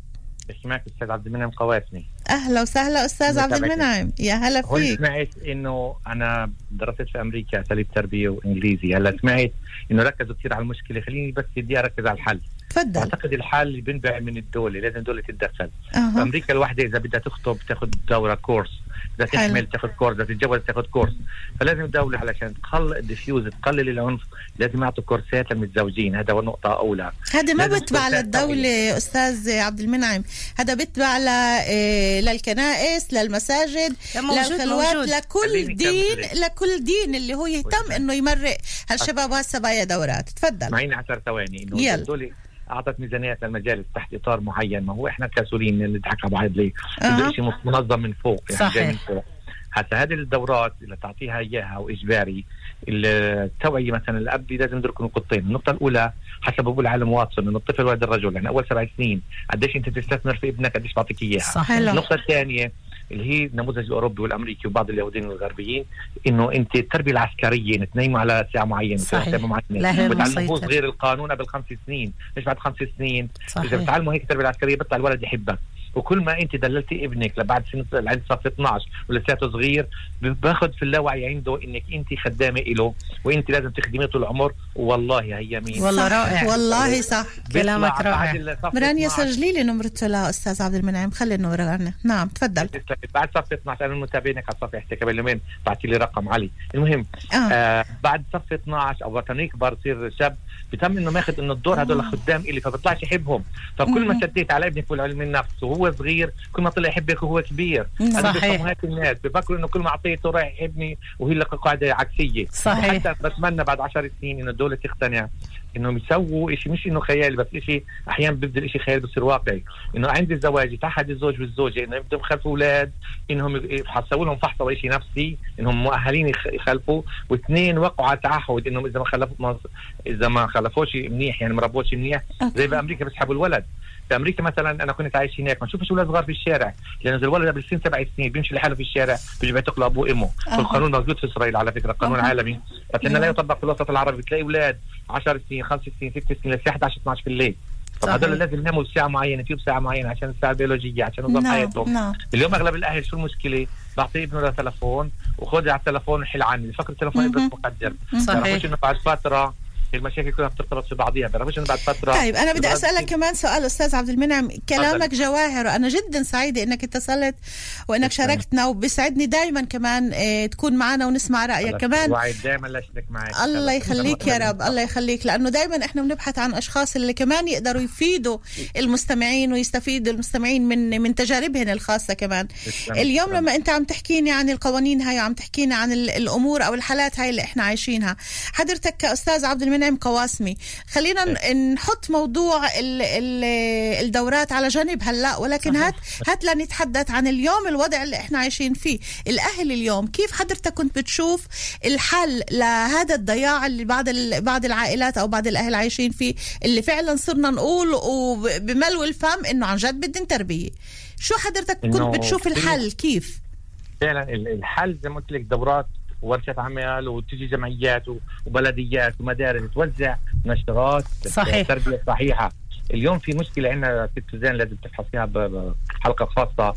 بسمعك أستاذ عبد المنعم قواسمي. أهلا وسهلا أستاذ عبد المنعم، يا هلا فيك. هون سمعت إنه أنا درست في أمريكا أساليب تربية وإنجليزي، هلا سمعت إنه ركزوا كثير على المشكلة، خليني بس بدي أركز على الحل. تفضل. أعتقد الحل بينبع من الدولة، لازم الدولة تتدخل. أمريكا الواحدة إذا بدها تخطب تاخذ دورة كورس، إذا تحمل تاخذ كورس، إذا تتجوز تاخذ كورس، فلازم الدولة علشان تقلل العنف لازم يعطوا كورسات للمتزوجين، هذا هو النقطة أولى. هذا ما بتبع للدولة أستاذ عبد المنعم، هذا بتبع للكنائس، للمساجد، للخلوات، لكل دين، لكل دين اللي هو يهتم إنه يمرق هالشباب وهالصبايا دورات. تفضل. معين 10 ثواني. إنه الدولة أعطت ميزانية للمجالس تحت إطار معين، ما هو إحنا كسولين نضحك على بعض ليه؟ بده شيء منظم من فوق، يعني جاي من فوق. حتى هذه الدورات اللي تعطيها إياها وإجباري التوعية، مثلا الأب لازم يدركوا نقطتين، النقطة الأولى حسب أبو العالم واتسون إنه الطفل ولد الرجل، يعني أول 7 سنين قديش أنت تستثمر في ابنك قديش بعطيك إياها. النقطة الثانية اللي هي النموذج الأوروبي والأمريكي وبعض اليهوديين الغربيين، إنه أنت التربية العسكرية تنيموا على ساعة معينة، وتعلموا غير القانون قبل 5 سنين، مش بعد 5 سنين. إذا بتعلموا هيك التربية العسكرية بطلع الولد يحبك، وكل ما انت دللتي ابنك لبعد سن العند صف 12 ولساته صغير باخد في اللاوعي عنده انك انت خدامه له وانت لازم تخدميه طول العمر. والله هي مين والله رائع، والله صح كلامك رائع. مرانيا سجلي لي نمرته لاستاذ عبد المنعم، خلي نمره عنه. نعم تفضل. بعد صف 12 انا متابعينك على صفحتك قبل يومين، بعتي لي رقم علي. المهم بعد صف 12 او وقت يكبر يصير شاب بتم انه ماخذ انه الدور هذول خدام الي، فبطلعش يحبهم. فكل ما شديت على ابنك بالعلم النفس وهو صغير كل ما طلع يحبك وهو كبير. انا بفهمات الناس بفكروا انه كل ما اعطيته رايح يحبني، وهي اللي قاعده عكسيه. حتى بتمنى بعد 10 سنين انه الدوله تقتنع انهم يسووا شيء، مش انه خيال بس شيء احيانا بيبدل شيء خيال بصير واقعي. انه عند الزواج تعهد الزوج والزوجه انه بدهم يخلفوا اولاد، انهم حتسوي لهم فحص او شيء نفسي انهم مؤهلين يخلفوا، واثنين وقعوا على تعهد انهم اذا ما خلفوا اذا ما خلفوش منيح يعني ما ربوش منيح زي بامريكا بيسحبوا الولد. في امريكا مثلا انا كنت عايش هناك ما نشوفش ولاد صغار في الشارع، لانه الولد قبل سن 7 سنين بيمشي لحاله في الشارع بيجي بيعتق له ابوه وامه. القانون موجود في اسرائيل على فكره، قانون عالمي، لكن لا يطبق في الوسط العربي. بتلاقي اولاد 10 سنين 5 سنين 6 سنين لسه 11 12 في الليل. طب هذول لازم يناموا بساعه معينه فيه بساعه معينه عشان الساعه البيولوجيه عشان نظام حياتهم. اليوم اغلب الاهل شو المشكله؟ بعطي ابنه تليفون وخذ على التليفون وحل عني، فكر التليفون ابنك مقدر. تعرفوش انه بعد فتره المشاكل كلها بترتبط في بعضيها، بس بعد فتره. طيب انا بدي اسالك كمان سؤال استاذ عبد المنعم، كلامك جواهر، وانا جدا سعيده انك اتصلت وانك شاركتنا، وبيسعدني دائما كمان تكون معنا ونسمع رايك كمان. وعد دائما لاشترك معك. الله يخليك يا رب، الله يخليك، لانه دائما احنا بنبحث عن اشخاص اللي كمان يقدروا يفيدوا المستمعين ويستفيدوا المستمعين من تجاربهم الخاصه كمان. اليوم لما انت عم تحكيني عن القوانين هاي وعم تحكيني عن الامور او الحالات هاي اللي احنا عايشينها، حضرتك كاستاذ عبد المنعم قواسمي، خلينا نحط موضوع الدورات على جانب هلا، ولكن هات لنتحدث عن اليوم الوضع اللي احنا عايشين فيه. الاهل اليوم كيف حضرتك كنت بتشوف الحل لهذا الضياع اللي بعض العائلات او بعض الاهل عايشين فيه، اللي فعلا صرنا نقول وبملو الفم انه عن جد بدنا تربيه؟ شو حضرتك كنت بتشوف الحل كيف؟ فعلا الحل زي ما قلت لك دورات ورشة عمل، وتجي جمعيات وبلديات ومدارس توزع نشرات تربية صحيحة. اليوم في مشكلة عندنا في التزان لازم تفحصيها بحلقة خاصة.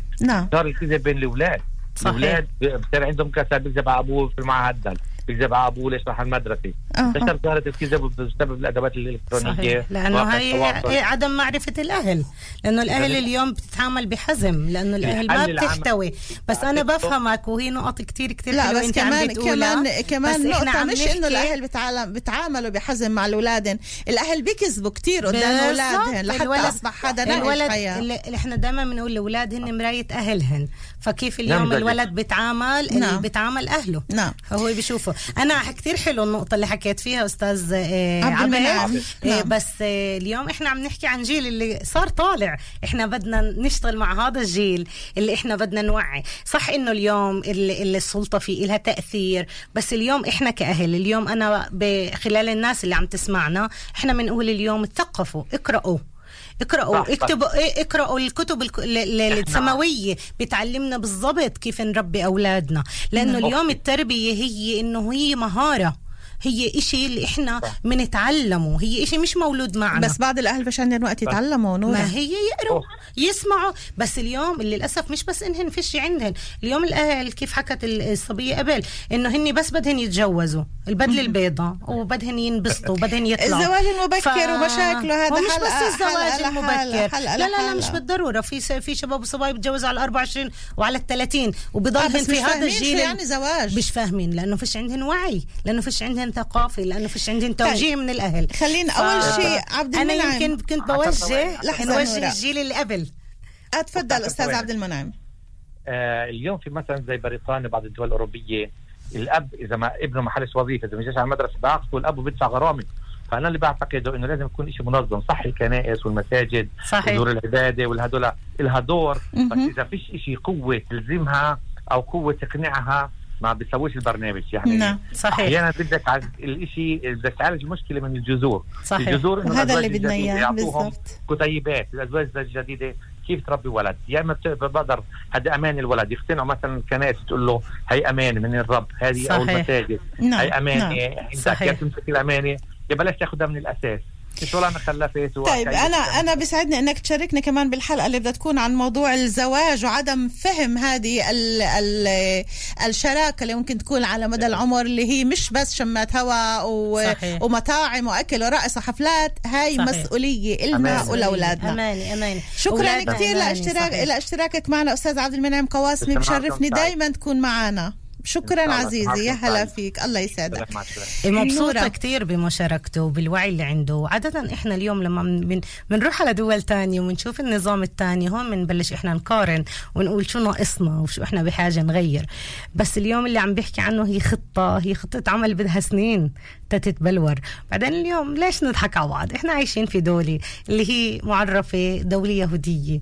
صار الكذب بين الأولاد. الأولاد بصير عندهم كسل، بيكذب على أبوه في المعهد، بيكذب على أبوه ليش راح على المدرسة. انتشر ظاهرة الكذب بسبب الأدوات الإلكترونية، لأنه هي عدم معرفة الأهل، لأنه الأهل اليوم بتتعامل بحزم، لأنه الأهل ما بتحتوي. بس أنا بفهمك، وهي نقط كتير كتير لا بس كمان نقطة، مش إنه الأهل بتعاملوا بحزم مع الأولادين، الأهل بيكذبوا كتير قدام أولادهم لحتى أصبح هذا نوع الحياة. اللي إحنا دائما بنقول الأولاد هن مراية أهلهم، فكيف اليوم الولد بتعامل أهله هو بيشوفه. أنا كتير حلو النقطة اللي حكيت فيها أستاذ عبد. بس اليوم إحنا عم نحكي عن جيل اللي صار طالع، إحنا بدنا نشتغل مع هذا الجيل اللي إحنا بدنا نوعي. صح إنه اليوم اللي السلطة فيه إلها تأثير، بس اليوم إحنا كأهل، اليوم أنا بخلال الناس اللي عم تسمعنا، إحنا بنقول اليوم اتثقفوا، اقرأوا اكتبوا، اقرأوا الكتب السماوية بتعلمنا بالضبط كيف نربي أولادنا، لأنه اليوم التربية هي مهارة، هي إشي اللي إحنا منتعلمه، هي إشي مش مولود معنا. بس بعض الأهل مش عندهم وقت يتعلموا نورا، ما هي يقروا يسمعوا. بس اليوم اللي للأسف مش بس إنهن فيش عندهن، اليوم الأهل كيف حكت الصبية قبل إنه هني بس بدهن يتجوزوا البدلة البيضاء وبدهن ينبسطوا وبدهن يطلعوا. الزواج المبكر ومشاكله هذا مش بس الزواج المبكر، لا مش بالضرورة. في شباب وصبايا بتجوزوا على 24 وعلى 30 وبضلهن في هذا الجيل يعني زواج مش فاهمين، لأنه فيش عندهن وعي، لأنه فيش عندهن ثقافي، لأنه فيش عندهم توجيه من الأهل. خلينا أول شيء عبد المنعم، أنا يمكن كنت بوجه الجيل اللي قبل. أتفضل أستاذ عبد المنعم. اليوم في مثلا زي بريطانيا بعض الدول الأوروبية، الأب إذا ما ابنه ما حلش وظيفة، إذا ما جاش على المدرسة بعاقبه الأب وبيدفع غرامة. فأنا اللي بعتقده إنه لازم يكون إشي منظم، صح الكنائس والمساجد ودور العبادة والهدول إلها دور، بس إذا فيش إشي قوة تلزمها أو قوة تقنعها ما بيسويش البرنامج يعني. احيانا بدك الاشي، بدك تعالج المشكله من الجذور. الجذور انه هذا اللي بدنا اياه يعطوهم كتيبات. الازواج الجديده كيف تربي ولد، يا اما بقدر هذا امان الولد يقتنعوا مثلا الكنائس تقول له هي امانه من الرب هذه، او المساجد هي امانه، انت كيف تمسك الامانه يا بلاش تاخذها من الاساس. بطولة مخلفات. طيب أنا بيسعدني أنك تشاركنا كمان بالحلقة اللي بدها تكون عن موضوع الزواج وعدم فهم هذه الشراكة اللي ممكن تكون على مدى العمر، اللي هي مش بس شمات هواء ومطاعم وأكل ورقص وحفلات، هاي صحيح. مسؤولية إلنا ولأولادنا. أماني. شكرا كثير لاشتراكك معنا أستاذ عبد المنعم قواسمي، بشرفني دايما تكون معنا. شكرا عزيزي، يا هلا فيك، الله يسعدك. مبسوطة كتير بمشاركته وبالوعي اللي عنده. عادة احنا اليوم لما بنروح على دول تانية وبنشوف النظام التاني، هون بنبلش احنا نقارن ونقول شو ناقصنا وشو احنا بحاجة نغير. بس اليوم اللي عم بيحكي عنه هي خطة عمل بدها سنين تتبلور. بعدين اليوم ليش نضحك على بعض؟ احنا عايشين في دولة اللي هي معرفة دولة يهودية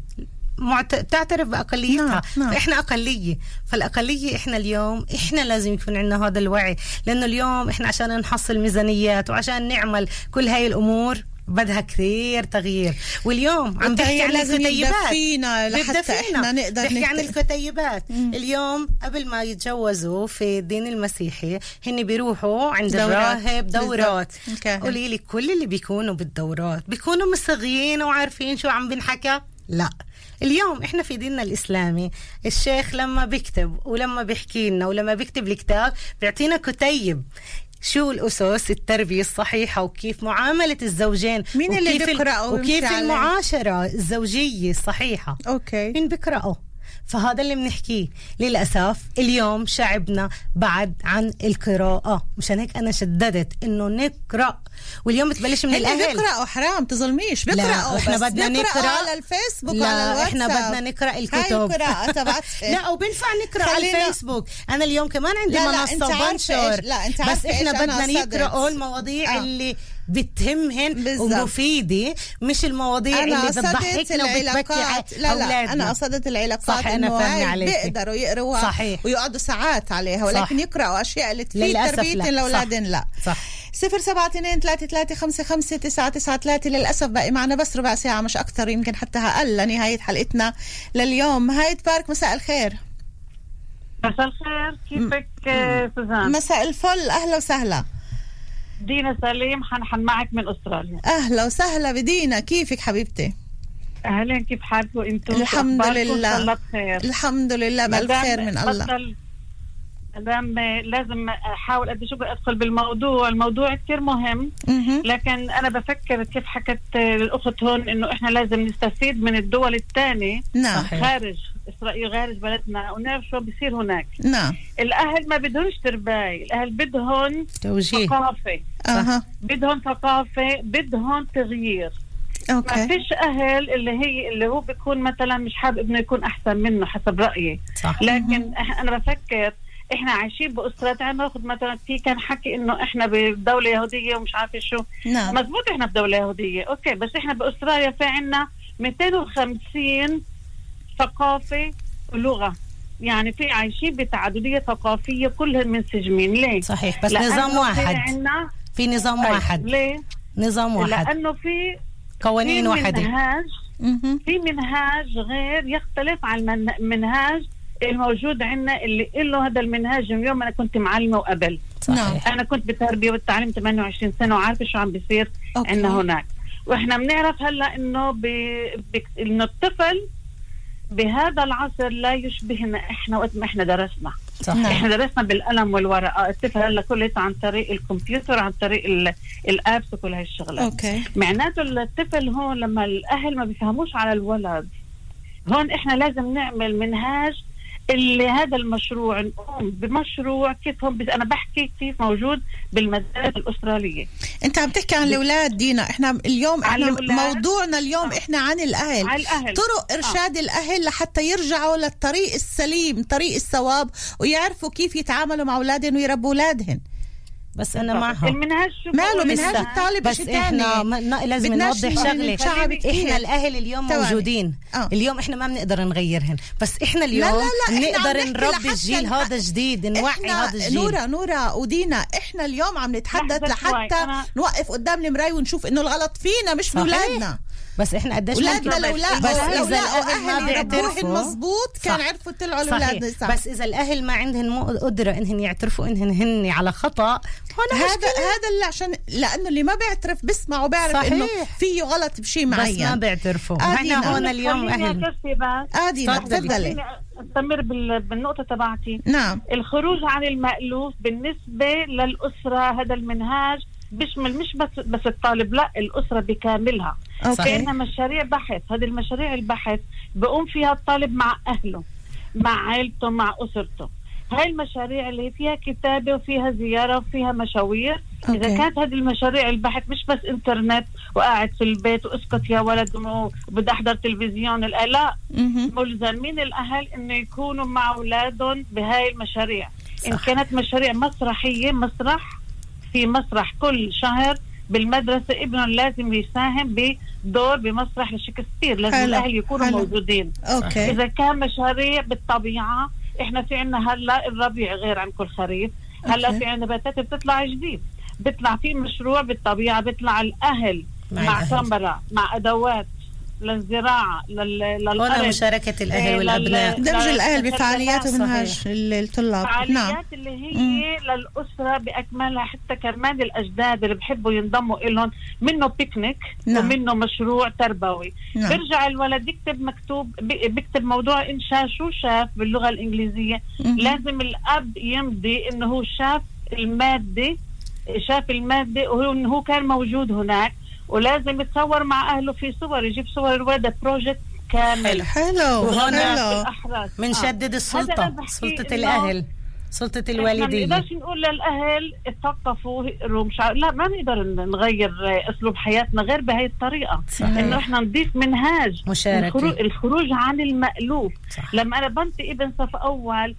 تعترف بأقليتها. فإحنا أقلية، فالأقلية إحنا اليوم إحنا لازم يكون عندنا هذا الوعي، لأنه اليوم إحنا عشان نحصل ميزانيات وعشان نعمل كل هاي الأمور بدها كثير تغيير. واليوم عم بحكي عن الكتيبات، بدنا احنا نقدر نحكي عن الكتيبات. اليوم قبل ما يتجوزوا في الدين المسيحي هن بيروحوا عند الراهب دورات. قولي لي كل اللي بيكونوا بالدورات بيكونوا مصغيين وعارفين شو عم بنحكى؟ لا. اليوم احنا في ديننا الاسلامي الشيخ لما بيكتب ولما بيحكي لنا ولما بيكتب الكتاب بيعطينا كتيب شو الاسس التربيه الصحيحه وكيف معامله الزوجين، مين اللي بيقراه، وكيف المعاشره الزوجيه الصحيحه. اوكي، مين بيقراه؟ فهذا اللي بنحكيه. للأسف اليوم شعبنا بعد عن القراءة، مشان هيك أنا شددت إنه نقرأ. واليوم بتبلش من الأهل. بيقرأوا حرام، تظلميش، بيقرأوا. إحنا بدنا نقرأ على الفيسبوك وعلى الواتساب. إحنا بدنا نقرأ الكتب. لا، وبنفع نقرأ على الفيسبوك. أنا اليوم كمان عندي منصة بنشر. بس إحنا بدنا نقرأ المواضيع اللي بتهمهن ومفيدة، مش المواضيع اللي بتضحكنا وبتبكي على أولادنا. أنا قصدت العلاقات، إنه هاي بيقدروا يقرأوها ويقعدوا ساعات عليها، ولكن صح. يقرأوا أشياء اللي تفيد تربية الأولادين. لا صح. 072-335-5993. للأسف باقي معنا بس ربع ساعة مش أكتر، يمكن حتى أقل، لنهاية حلقتنا لليوم. هايد بارك، مساء الخير. مساء الخير، كيفك سوزان؟ مساء الفل، أهلا وسهلا. دينا سليم حنحن معك من أستراليا. أهلا وسهلا بدينا، كيفك حبيبتي؟ أهلا، كيف حالكم أنتم؟ الحمد لله، الحمد لله، بالخير من الله. لازم أحاول قد شو أدخل بالموضوع، الموضوع كتير مهم. لكن أنا بفكر كيف حكت الأخت هون إنه إحنا لازم نستفيد من الدول الثانية خارج إسرائيل، خارج بلدنا، ونعرف شو بيصير هناك. نعم. الأهل ما بدهمش ترباية، الأهل بدهم ثقافة. بدهم ثقافة، بدهم تغيير. أوكي. ما فيش أهل اللي هو بيكون مثلا مش حابب ابنه يكون أحسن منه حسب رأيي. صح. لكن أنا بفكر إحنا عايشين بأسرات، ناخد مثلا في كان حكي إنه إحنا بدولة يهودية ومش عارف شو. نعم. مزبوط، إحنا بدولة يهودية، أوكي، بس إحنا بأستراليا في عنا 250 ثقافة ولغة، يعني في عايشين بتعددية ثقافية كلهم منسجمين. ليه؟ صحيح، بس نظام واحد. في نظام واحد. ليه؟ نظام واحد. لأنه في قوانين واحدة. في منهاج غير يختلف عن المنهاج الموجود عندنا، اللي له هذا المنهاج من يوم أنا كنت معلمة وقبل. صحيح. أنا كنت بالتربية والتعليم 28 سنة وعارفة شو عم بيصير عندنا هناك. وإحنا بنعرف هلا إنه الطفل بهذا العصر لا يشبهنا إحنا وقت ما إحنا درسنا. صحيح. إحنا درسنا بالقلم والورقة، الطفل هلا كله عن طريق الكمبيوتر، عن طريق الأبس وكل هالشغلات. معناته الطفل هون لما الأهل ما بيفهموش على الولد، هون إحنا لازم نعمل منهاج اللي هذا المشروع، نقوم بمشروع كيف هم أنا بحكي كيف موجود بالمدارس الأسترالية. أنت عم تحكي عن الأولاد دينا، إحنا اليوم إحنا موضوعنا اليوم إحنا عن الأهل، طرق إرشاد الأهل لحتى يرجعوا للطريق السليم، طريق الصواب، ويعرفوا كيف يتعاملوا مع أولادهم ويربوا أولادهم. بس أنا معها المنهج ماله منهج الطالب، بس إحنا لازم نوضح شغلة. إحنا الأهل اليوم موجودين. اليوم إحنا ما بنقدر نغيرهم، بس إحنا اليوم لا نقدر نربي الجيل هذا الجديد، نوعي هذا الجيل. نورا ودينا، إحنا اليوم عم نتحدث لحتى نوقف قدام المراية ونشوف إنه الغلط فينا مش في أولادنا. بس احنا قداش ولادنا لو لقوا اهل ربوهن مظبوط كان عرفوا طلعوا لاولادنا صح. بس اذا الاهل ما عندهم قدره انهم يعترفوا انهم هن على خطا هون هذا اللي عشان لانه اللي ما بيعترف بسمعه بيعرف انه فيه غلط بشيء معين بس ما بيعترفوا. احنا هون اليوم اهل عادي تفضلي استمر بالنقطه تبعتي. نعم الخروج عن المألوف بالنسبه للاسره هذا المنهاج بيشمل مش بس الطالب لا الأسرة بكاملها. كأنها مشاريع بحث. هذه المشاريع البحث بقوم فيها الطالب مع أهله مع عائلته مع أسرته. هاي المشاريع اللي فيها كتابة وفيها زيارة وفيها مشاوير. إذا كانت هذه المشاريع البحث مش بس إنترنت وقاعد في البيت واسكت يا ولد وبدي أحضر تلفزيون لا ملزمين الأهل إنه يكونوا مع أولادهم بهاي المشاريع. إن كانت مشاريع مسرحية في مسرح كل شهر بالمدرسة ابنه لازم يساهم بدور بمسرح لشكسبير لازم الأهل يكونوا موجودين. إذا كان مشاريع بالطبيعة إحنا في عنا هلأ الربيع غير عن كل خريف هلأ في عنا نباتات بتطلع جديد بتطلع في مشروع بالطبيعة بتطلع الأهل مع كاميرا مع أدوات للزراعة للأرض مشاركة الأهل والأبناء دمج الأهل بفعاليات ومنهاج الطلاب فعاليات اللي هي للأسرة بأكملها حتى كمان الأجداد اللي بحبوا ينضموا إلهم منه بيكنيك ومنه مشروع تربوي. برجع الولد يكتب مكتوب بيكتب موضوع إن شاف شو شاف باللغة الإنجليزية لازم الأب يمضي إنه هو شاف المادة وإنه هو كان موجود هناك ولازم يتصور مع أهله في صور يجيب صور الواد بروجكت كامل حلو. وهنا منشدد سلطة الأهل سلطة الوالدين. ما نقدر نقول للأهل اتثقفوا لا ما نقدر نغير أسلوب حياتنا غير بهاي الطريقة إنه إحنا نضيف منهاج الخروج عن المألوف. لما أنا بنتي ابن صف أول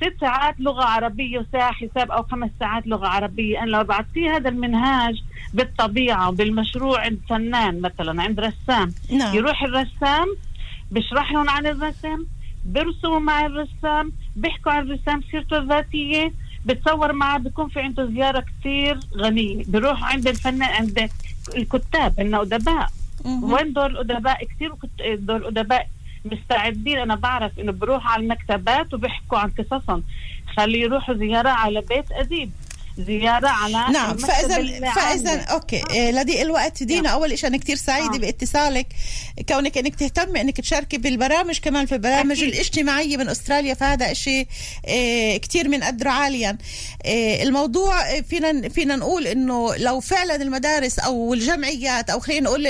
6 ساعات لغة عربية وساعة حساب أو 5 ساعات لغة عربية أنا لو بعطيه هذا المنهاج بالطبيعة بالمشروع عند فنان مثلا عند رسام يروح الرسام بشرح لهم عن الرسم برسموا مع الرسام بيحكوا عن الرسام سيرته الذاتية بتصور معه بيكون في عنده زيارة كتير غنية بيروح عند الفنان عند الكتاب عندنا أدباء وين دور الأدباء كتير دور الأدباء مستعدين. أنا بعرف إنه بروح على المكتبات وبيحكوا عن قصصهم خليه يروحوا زيارة على بيت أديب زيارة على فإذا أوكي لدي الوقت دينا أول إشي أنا كتير سعيدة باتصالك كونك أنك تهتمي أنك تشاركي بالبرامج كمان في البرامج الاجتماعية من أستراليا فهذا إشي كتير من قدره عاليا. الموضوع فينا نقول أنه لو فعلا المدارس أو الجمعيات أو خلينا نقول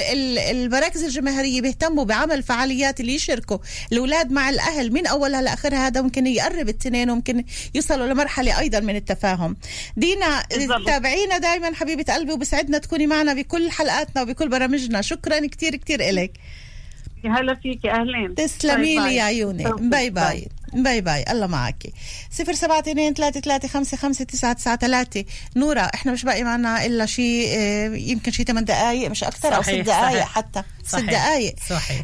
المراكز الجماهيرية بيهتموا بعمل فعاليات اللي يشاركوا الأولاد مع الأهل من أولها لآخرها هذا ممكن يقرب التنين وممكن يوصلوا لمرحلة أيضا من التفاهم. دينا تابعينا دايما حبيبة قلبي وبسعدنا تكوني معنا بكل حلقاتنا وبكل برامجنا. شكرا كتير كتير إلك. هلا فيك أهلين تسلمي لي يا عيوني. باي باي باي باي الله معاكي. 0723355993 نورة احنا مش باقي معنا إلا شيء يمكن شيء 8 دقايق مش أكثر أو 6 دقايق حتى 6 دقايق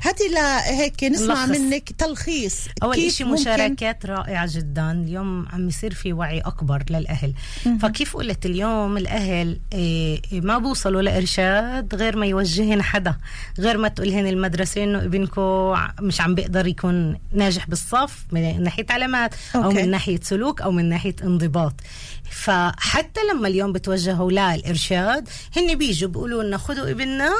هاتي لهيك نسمع لخص. منك تلخيص أول إشي مشاركات رائعة جدا اليوم عم يصير في وعي أكبر للأهل فكيف قلت اليوم الأهل ما بوصلوا لإرشاد غير ما يوجهن حدا غير ما تقولهن المدرسة إنه ابنكو مش عم بيقدر يكون ناجح بالصف من ناحية علامات أو من ناحية سلوك أو من ناحية انضباط. فحتى لما اليوم بتوجهوا للإرشاد هن بيجوا بيقولوا لنا خدوا ابننا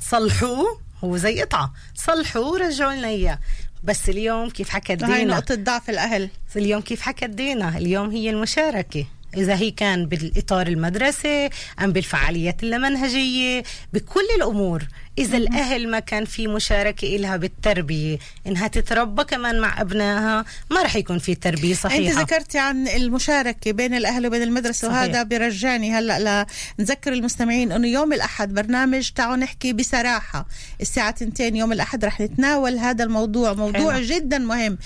صلحوه هو زي قطعة صلحوه رجعوا لنا إياه. بس اليوم كيف حكت دينا هاي نقطة ضعف الأهل. اليوم كيف حكت دينا اليوم هي المشاركة إذا هي كان بالإطار المدرسة أم بالفعاليات اللامنهجية بكل الأمور إذا الأهل ما كان في مشاركة إلها بالتربية إنها تتربى كمان مع أبنائها ما رح يكون في تربية صحيحة. أنت ذكرت عن المشاركة بين الأهل وبين المدرسة وهذا برجعني هلأ لنذكر المستمعين أنه يوم الأحد برنامج تعالوا نحكي بصراحة الساعة 2 يوم الأحد رح نتناول هذا الموضوع موضوع جدا مهم.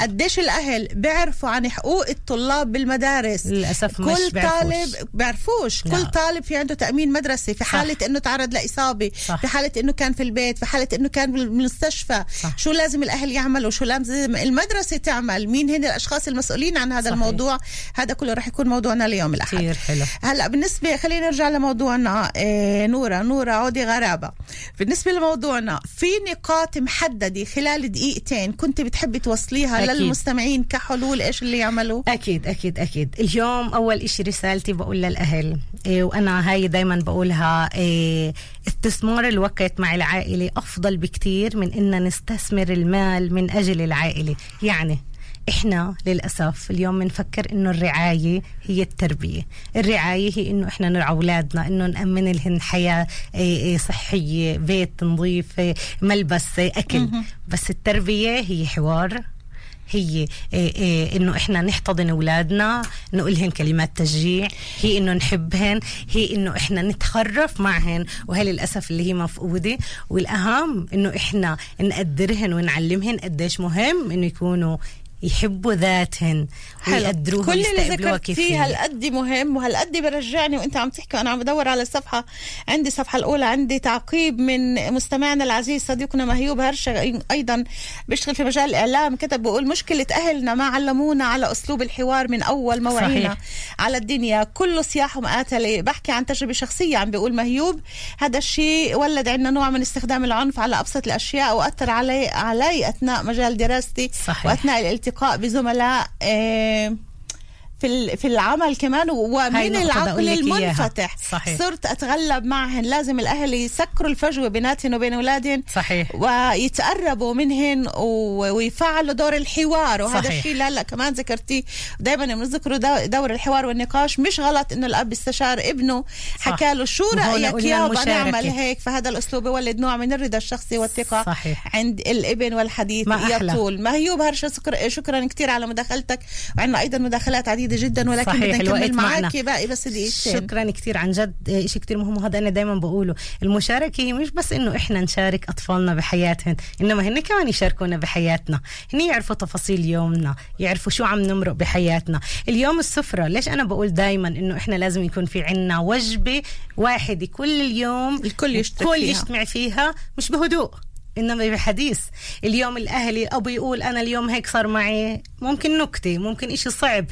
قديش الأهل بيعرفوا عن حقوق الطلاب بالمدارس للأسف كل طالب بعرفوش. كل طالب في عنده تأمين مدرسي في حالة انه تعرض لإصابة، في حالة انه كان في البيت، في حالة انه كان بالمستشفى. شو لازم الأهل يعملوا، شو لازم المدرسة تعمل، مين هن الأشخاص المسؤولين عن هذا الموضوع. هذا كله رح يكون موضوعنا اليوم الأحد. كتير حلو. هلا بالنسبة خلينا نرجع لموضوعنا. نورة عودي غرابة، بالنسبة لموضوعنا في نقاط محددة خلال دقيقتين كنت بتحبي توصليها أكيد للمستمعين كحلول ايش اللي يعملوا؟ أكيد اليوم أول إشي رسالتي بقول للأهل، وأنا هاي دايما بقولها، استثمار الوقت مع العائلة أفضل بكتير من إننا نستثمر المال من أجل العائلة. يعني إحنا للأسف اليوم بنفكر إنه الرعاية هي التربية، الرعاية هي إنه إحنا نرعى أولادنا، إنه نأمن لهم حياة صحية، بيت نظيف، ملبس، أكل. بس التربية هي حوار، هي إنه إحنا نحتضن أولادنا، نقولهن كلمات تشجيع، هي إنه نحبهن، هي إنه إحنا نتخرف معهن، وهي للأسف اللي هي مفقودة. والأهم إنه إحنا نقدرهن ونعلمهن قديش مهم إنه يكونوا يحبوا ذاتهن ويقدروها ويستقبلوها كيف. كل اللي ذكرت فيه هالقد مهم، وهالقد برجعني وانت عم تحكي وانا عم بدور على الصفحة. عندي الصفحة الأولى، عندي تعقيب من مستمعنا العزيز صديقنا مهيوب هرشة، أيضا بيشتغل في مجال الإعلام، كتب بقول مشكلة أهلنا ما علمونا على أسلوب الحوار من أول موعينا على الدنيا، كله صياح ومقاتلة. بحكي عن تجربة شخصية، عم بيقول مهيوب هذا الشيء ولد عندنا نوع من استخدام العنف على أبسط الأشياء، وأثر علي أثناء مجال دراستي وأثناء الالتقاء بزملاء في العمل كمان، ومن العقل المنفتح صرت أتغلب معهن. لازم الأهل يسكروا الفجوة بيناتهن وبين أولادهن ويتقربوا منهن ويفعلوا دور الحوار. وهذا الشيء لا كمان ذكرتي دايما بنذكروا دور الحوار والنقاش. مش غلط إنه الأب استشار ابنه، حكى له شو رأيك يا أبا نعمل هيك. فهذا الأسلوب بيولد نوع من الرضا الشخصي والثقة عند الابن، والحديث يطول. مهيوب هرشة شكرا كتير على مداخلتك، وعندنا أيضا مداخلات عديدة جدا، ولكن بدنا نكمل معاكي باقي بس دقيقتين. شكرا كتير، عن جد شيء كتير مهم، وهذا أنا دايما بقوله. المشاركة هي مش بس إنه إحنا نشارك أطفالنا بحياتهم، إنما هن كمان يشاركونا بحياتنا، هن يعرفوا تفاصيل يومنا، يعرفوا شو عم نمرق بحياتنا. اليوم السفرة، ليش أنا بقول دايما إنه إحنا لازم يكون في عنا وجبة واحدة كل اليوم الكل يجتمع فيها، مش بهدوء إنما بحديث. اليوم الأهلي أبو يقول أنا اليوم هيك صار معي، ممكن نكتة، ممكن إشي صعب.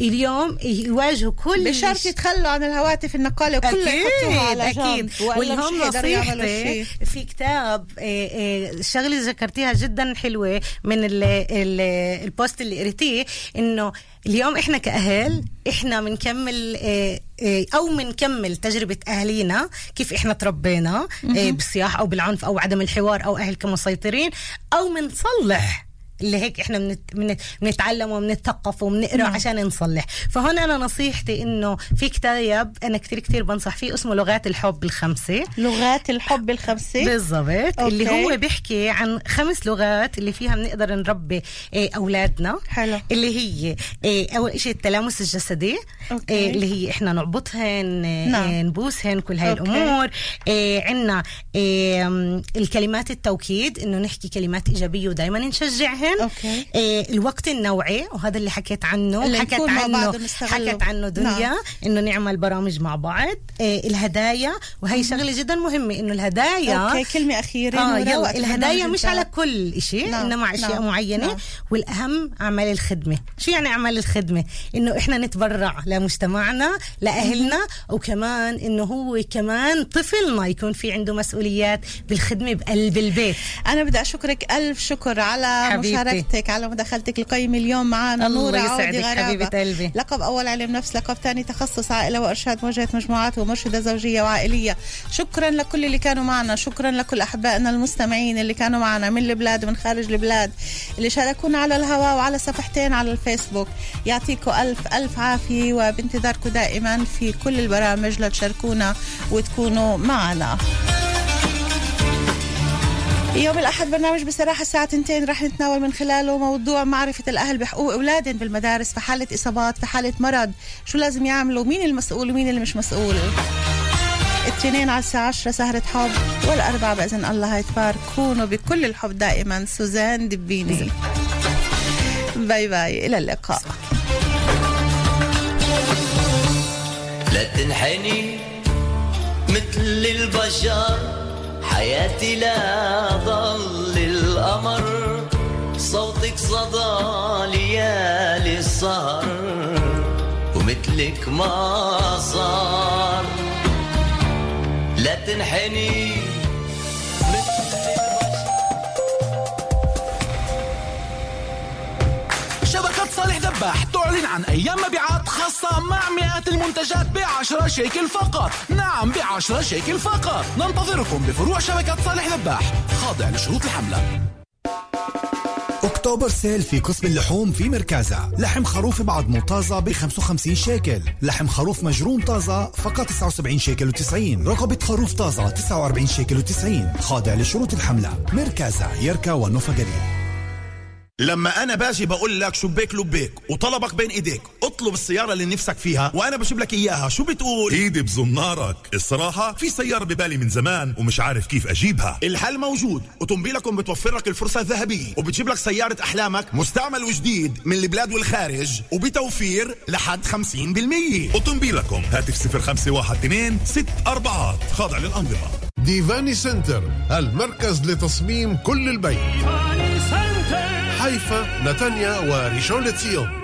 اليوم يواجهوا كل بشرط يتخلوا عن الهواتف النقالة وكل يحطوها على جنب. والهم نصيحتي في كتاب شغلة ذكرتيها جدا حلوة من البوست اللي قريتيه، إنه اليوم إحنا كأهل إحنا منكمل أو منكمل تجربة أهلينا، كيف إحنا تربينا بالصياح أو بالعنف أو عدم الحوار أو أهل كمسيطرين، أو منصلح اللي هيك إحنا بنتعلم وبنتثقف وبنقرأ عشان نصلح. فهون أنا نصيحتي إنه في كتاب أنا كتير بنصح فيه اسمه لغات الحب ال5. لغات الحب ال5 بالضبط، اللي هو بيحكي عن 5 لغات اللي فيها بنقدر نربي أولادنا. حلو. اللي هي أول إشي التلامس الجسدي، اللي هي إحنا نعبطهن، نبوسهن، كل هاي الأمور. عنا الكلمات التوكيد، إنه نحكي كلمات إيجابية ودايما نشجعهن. الوقت النوعي، وهذا اللي حكيت عنه اللي حكيت عنه دنيا، انه نعمل برامج مع بعض. الهدايا، وهي شغله جدا مهمه، انه الهدايا كلمه اخيره. الهدايا مش على كل شيء، انما على اشياء معينه. والاهم اعمال الخدمه. شو يعني اعمال الخدمه؟ انه احنا نتبرع لمجتمعنا، لاهلنا، وكمان انه هو كمان طفلنا يكون في عنده مسؤوليات بالخدمه بقلب البيت. انا بدي اشكرك 1000 شكر على شاركتك، على مداخلتك القيمة اليوم معنا. نورة عودي غرابة، لقب أول علم نفس، لقب ثاني تخصص عائلة وإرشاد مواجهة مجموعات ومرشدة زوجية وعائلية. شكرا لكل اللي كانوا معنا، شكرا لكل أحبائنا المستمعين اللي كانوا معنا من البلاد ومن خارج البلاد، اللي شاركونا على الهواء وعلى صفحتين على الفيسبوك. يعطيكم ألف عافية، وبانتظاركم دائما في كل البرامج لتشاركونا وتكونوا معنا. يوم الأحد برنامج بصراحة الساعة 2 راح نتناول من خلاله موضوع معرفة الأهل بحقوق أولادهم بالمدارس، في حالة إصابات، في حالة مرض، شو لازم يعملوا، مين المسؤول ومين اللي مش مسؤول. 2 على الساعة 10 سهرة حب، وال4 بإذن الله هايد بارك. كونوا بكل الحب دائما. سوزان دبيني، باي باي، إلى اللقاء. لا تنحني مثل البشر، حياتي لا ضل القمر، صوتك صدى ليالي السهر ومثلك ما صار. لا تنحني مثل شبكة صالح دباح تعلن عن أيام مبيعات خاصة مع مئات المنتجات ب10 شيكل فقط. نعم ب10 شيكل فقط. ننتظركم بفروع شبكة صالح دباح خاضع لشروط الحملة. أكتوبر سيل في قسم اللحوم في مركزة. لحم خروف بعظمه طازة ب 55 شيكل، لحم خروف مجروم طازة فقط 79 شيكل و90، رقبة خروف طازة 49 شيكل و90، خاضع لشروط الحملة. مركزة، يركا والنوفا قريب. لما انا باجي بقول لك شبيك لبيك وطلبك بين ايديك، اطلب السياره اللي نفسك فيها وانا بجيب لك اياها، شو بتقول؟ ايدي بزنارك. الصراحه في سياره ببالي من زمان ومش عارف كيف اجيبها. الحل موجود، اوتومبيلكم بتوفر لك الفرصه الذهبيه وبتجيب لك سياره احلامك مستعمل وجديد من البلاد والخارج وبتوفير لحد 50%. اوتومبيلكم، هاتف 0512 64، خاضع للانظمه. ديفاني سنتر، المركز لتصميم كل البيت. حيفا، نتانيا وريشون لتسيون.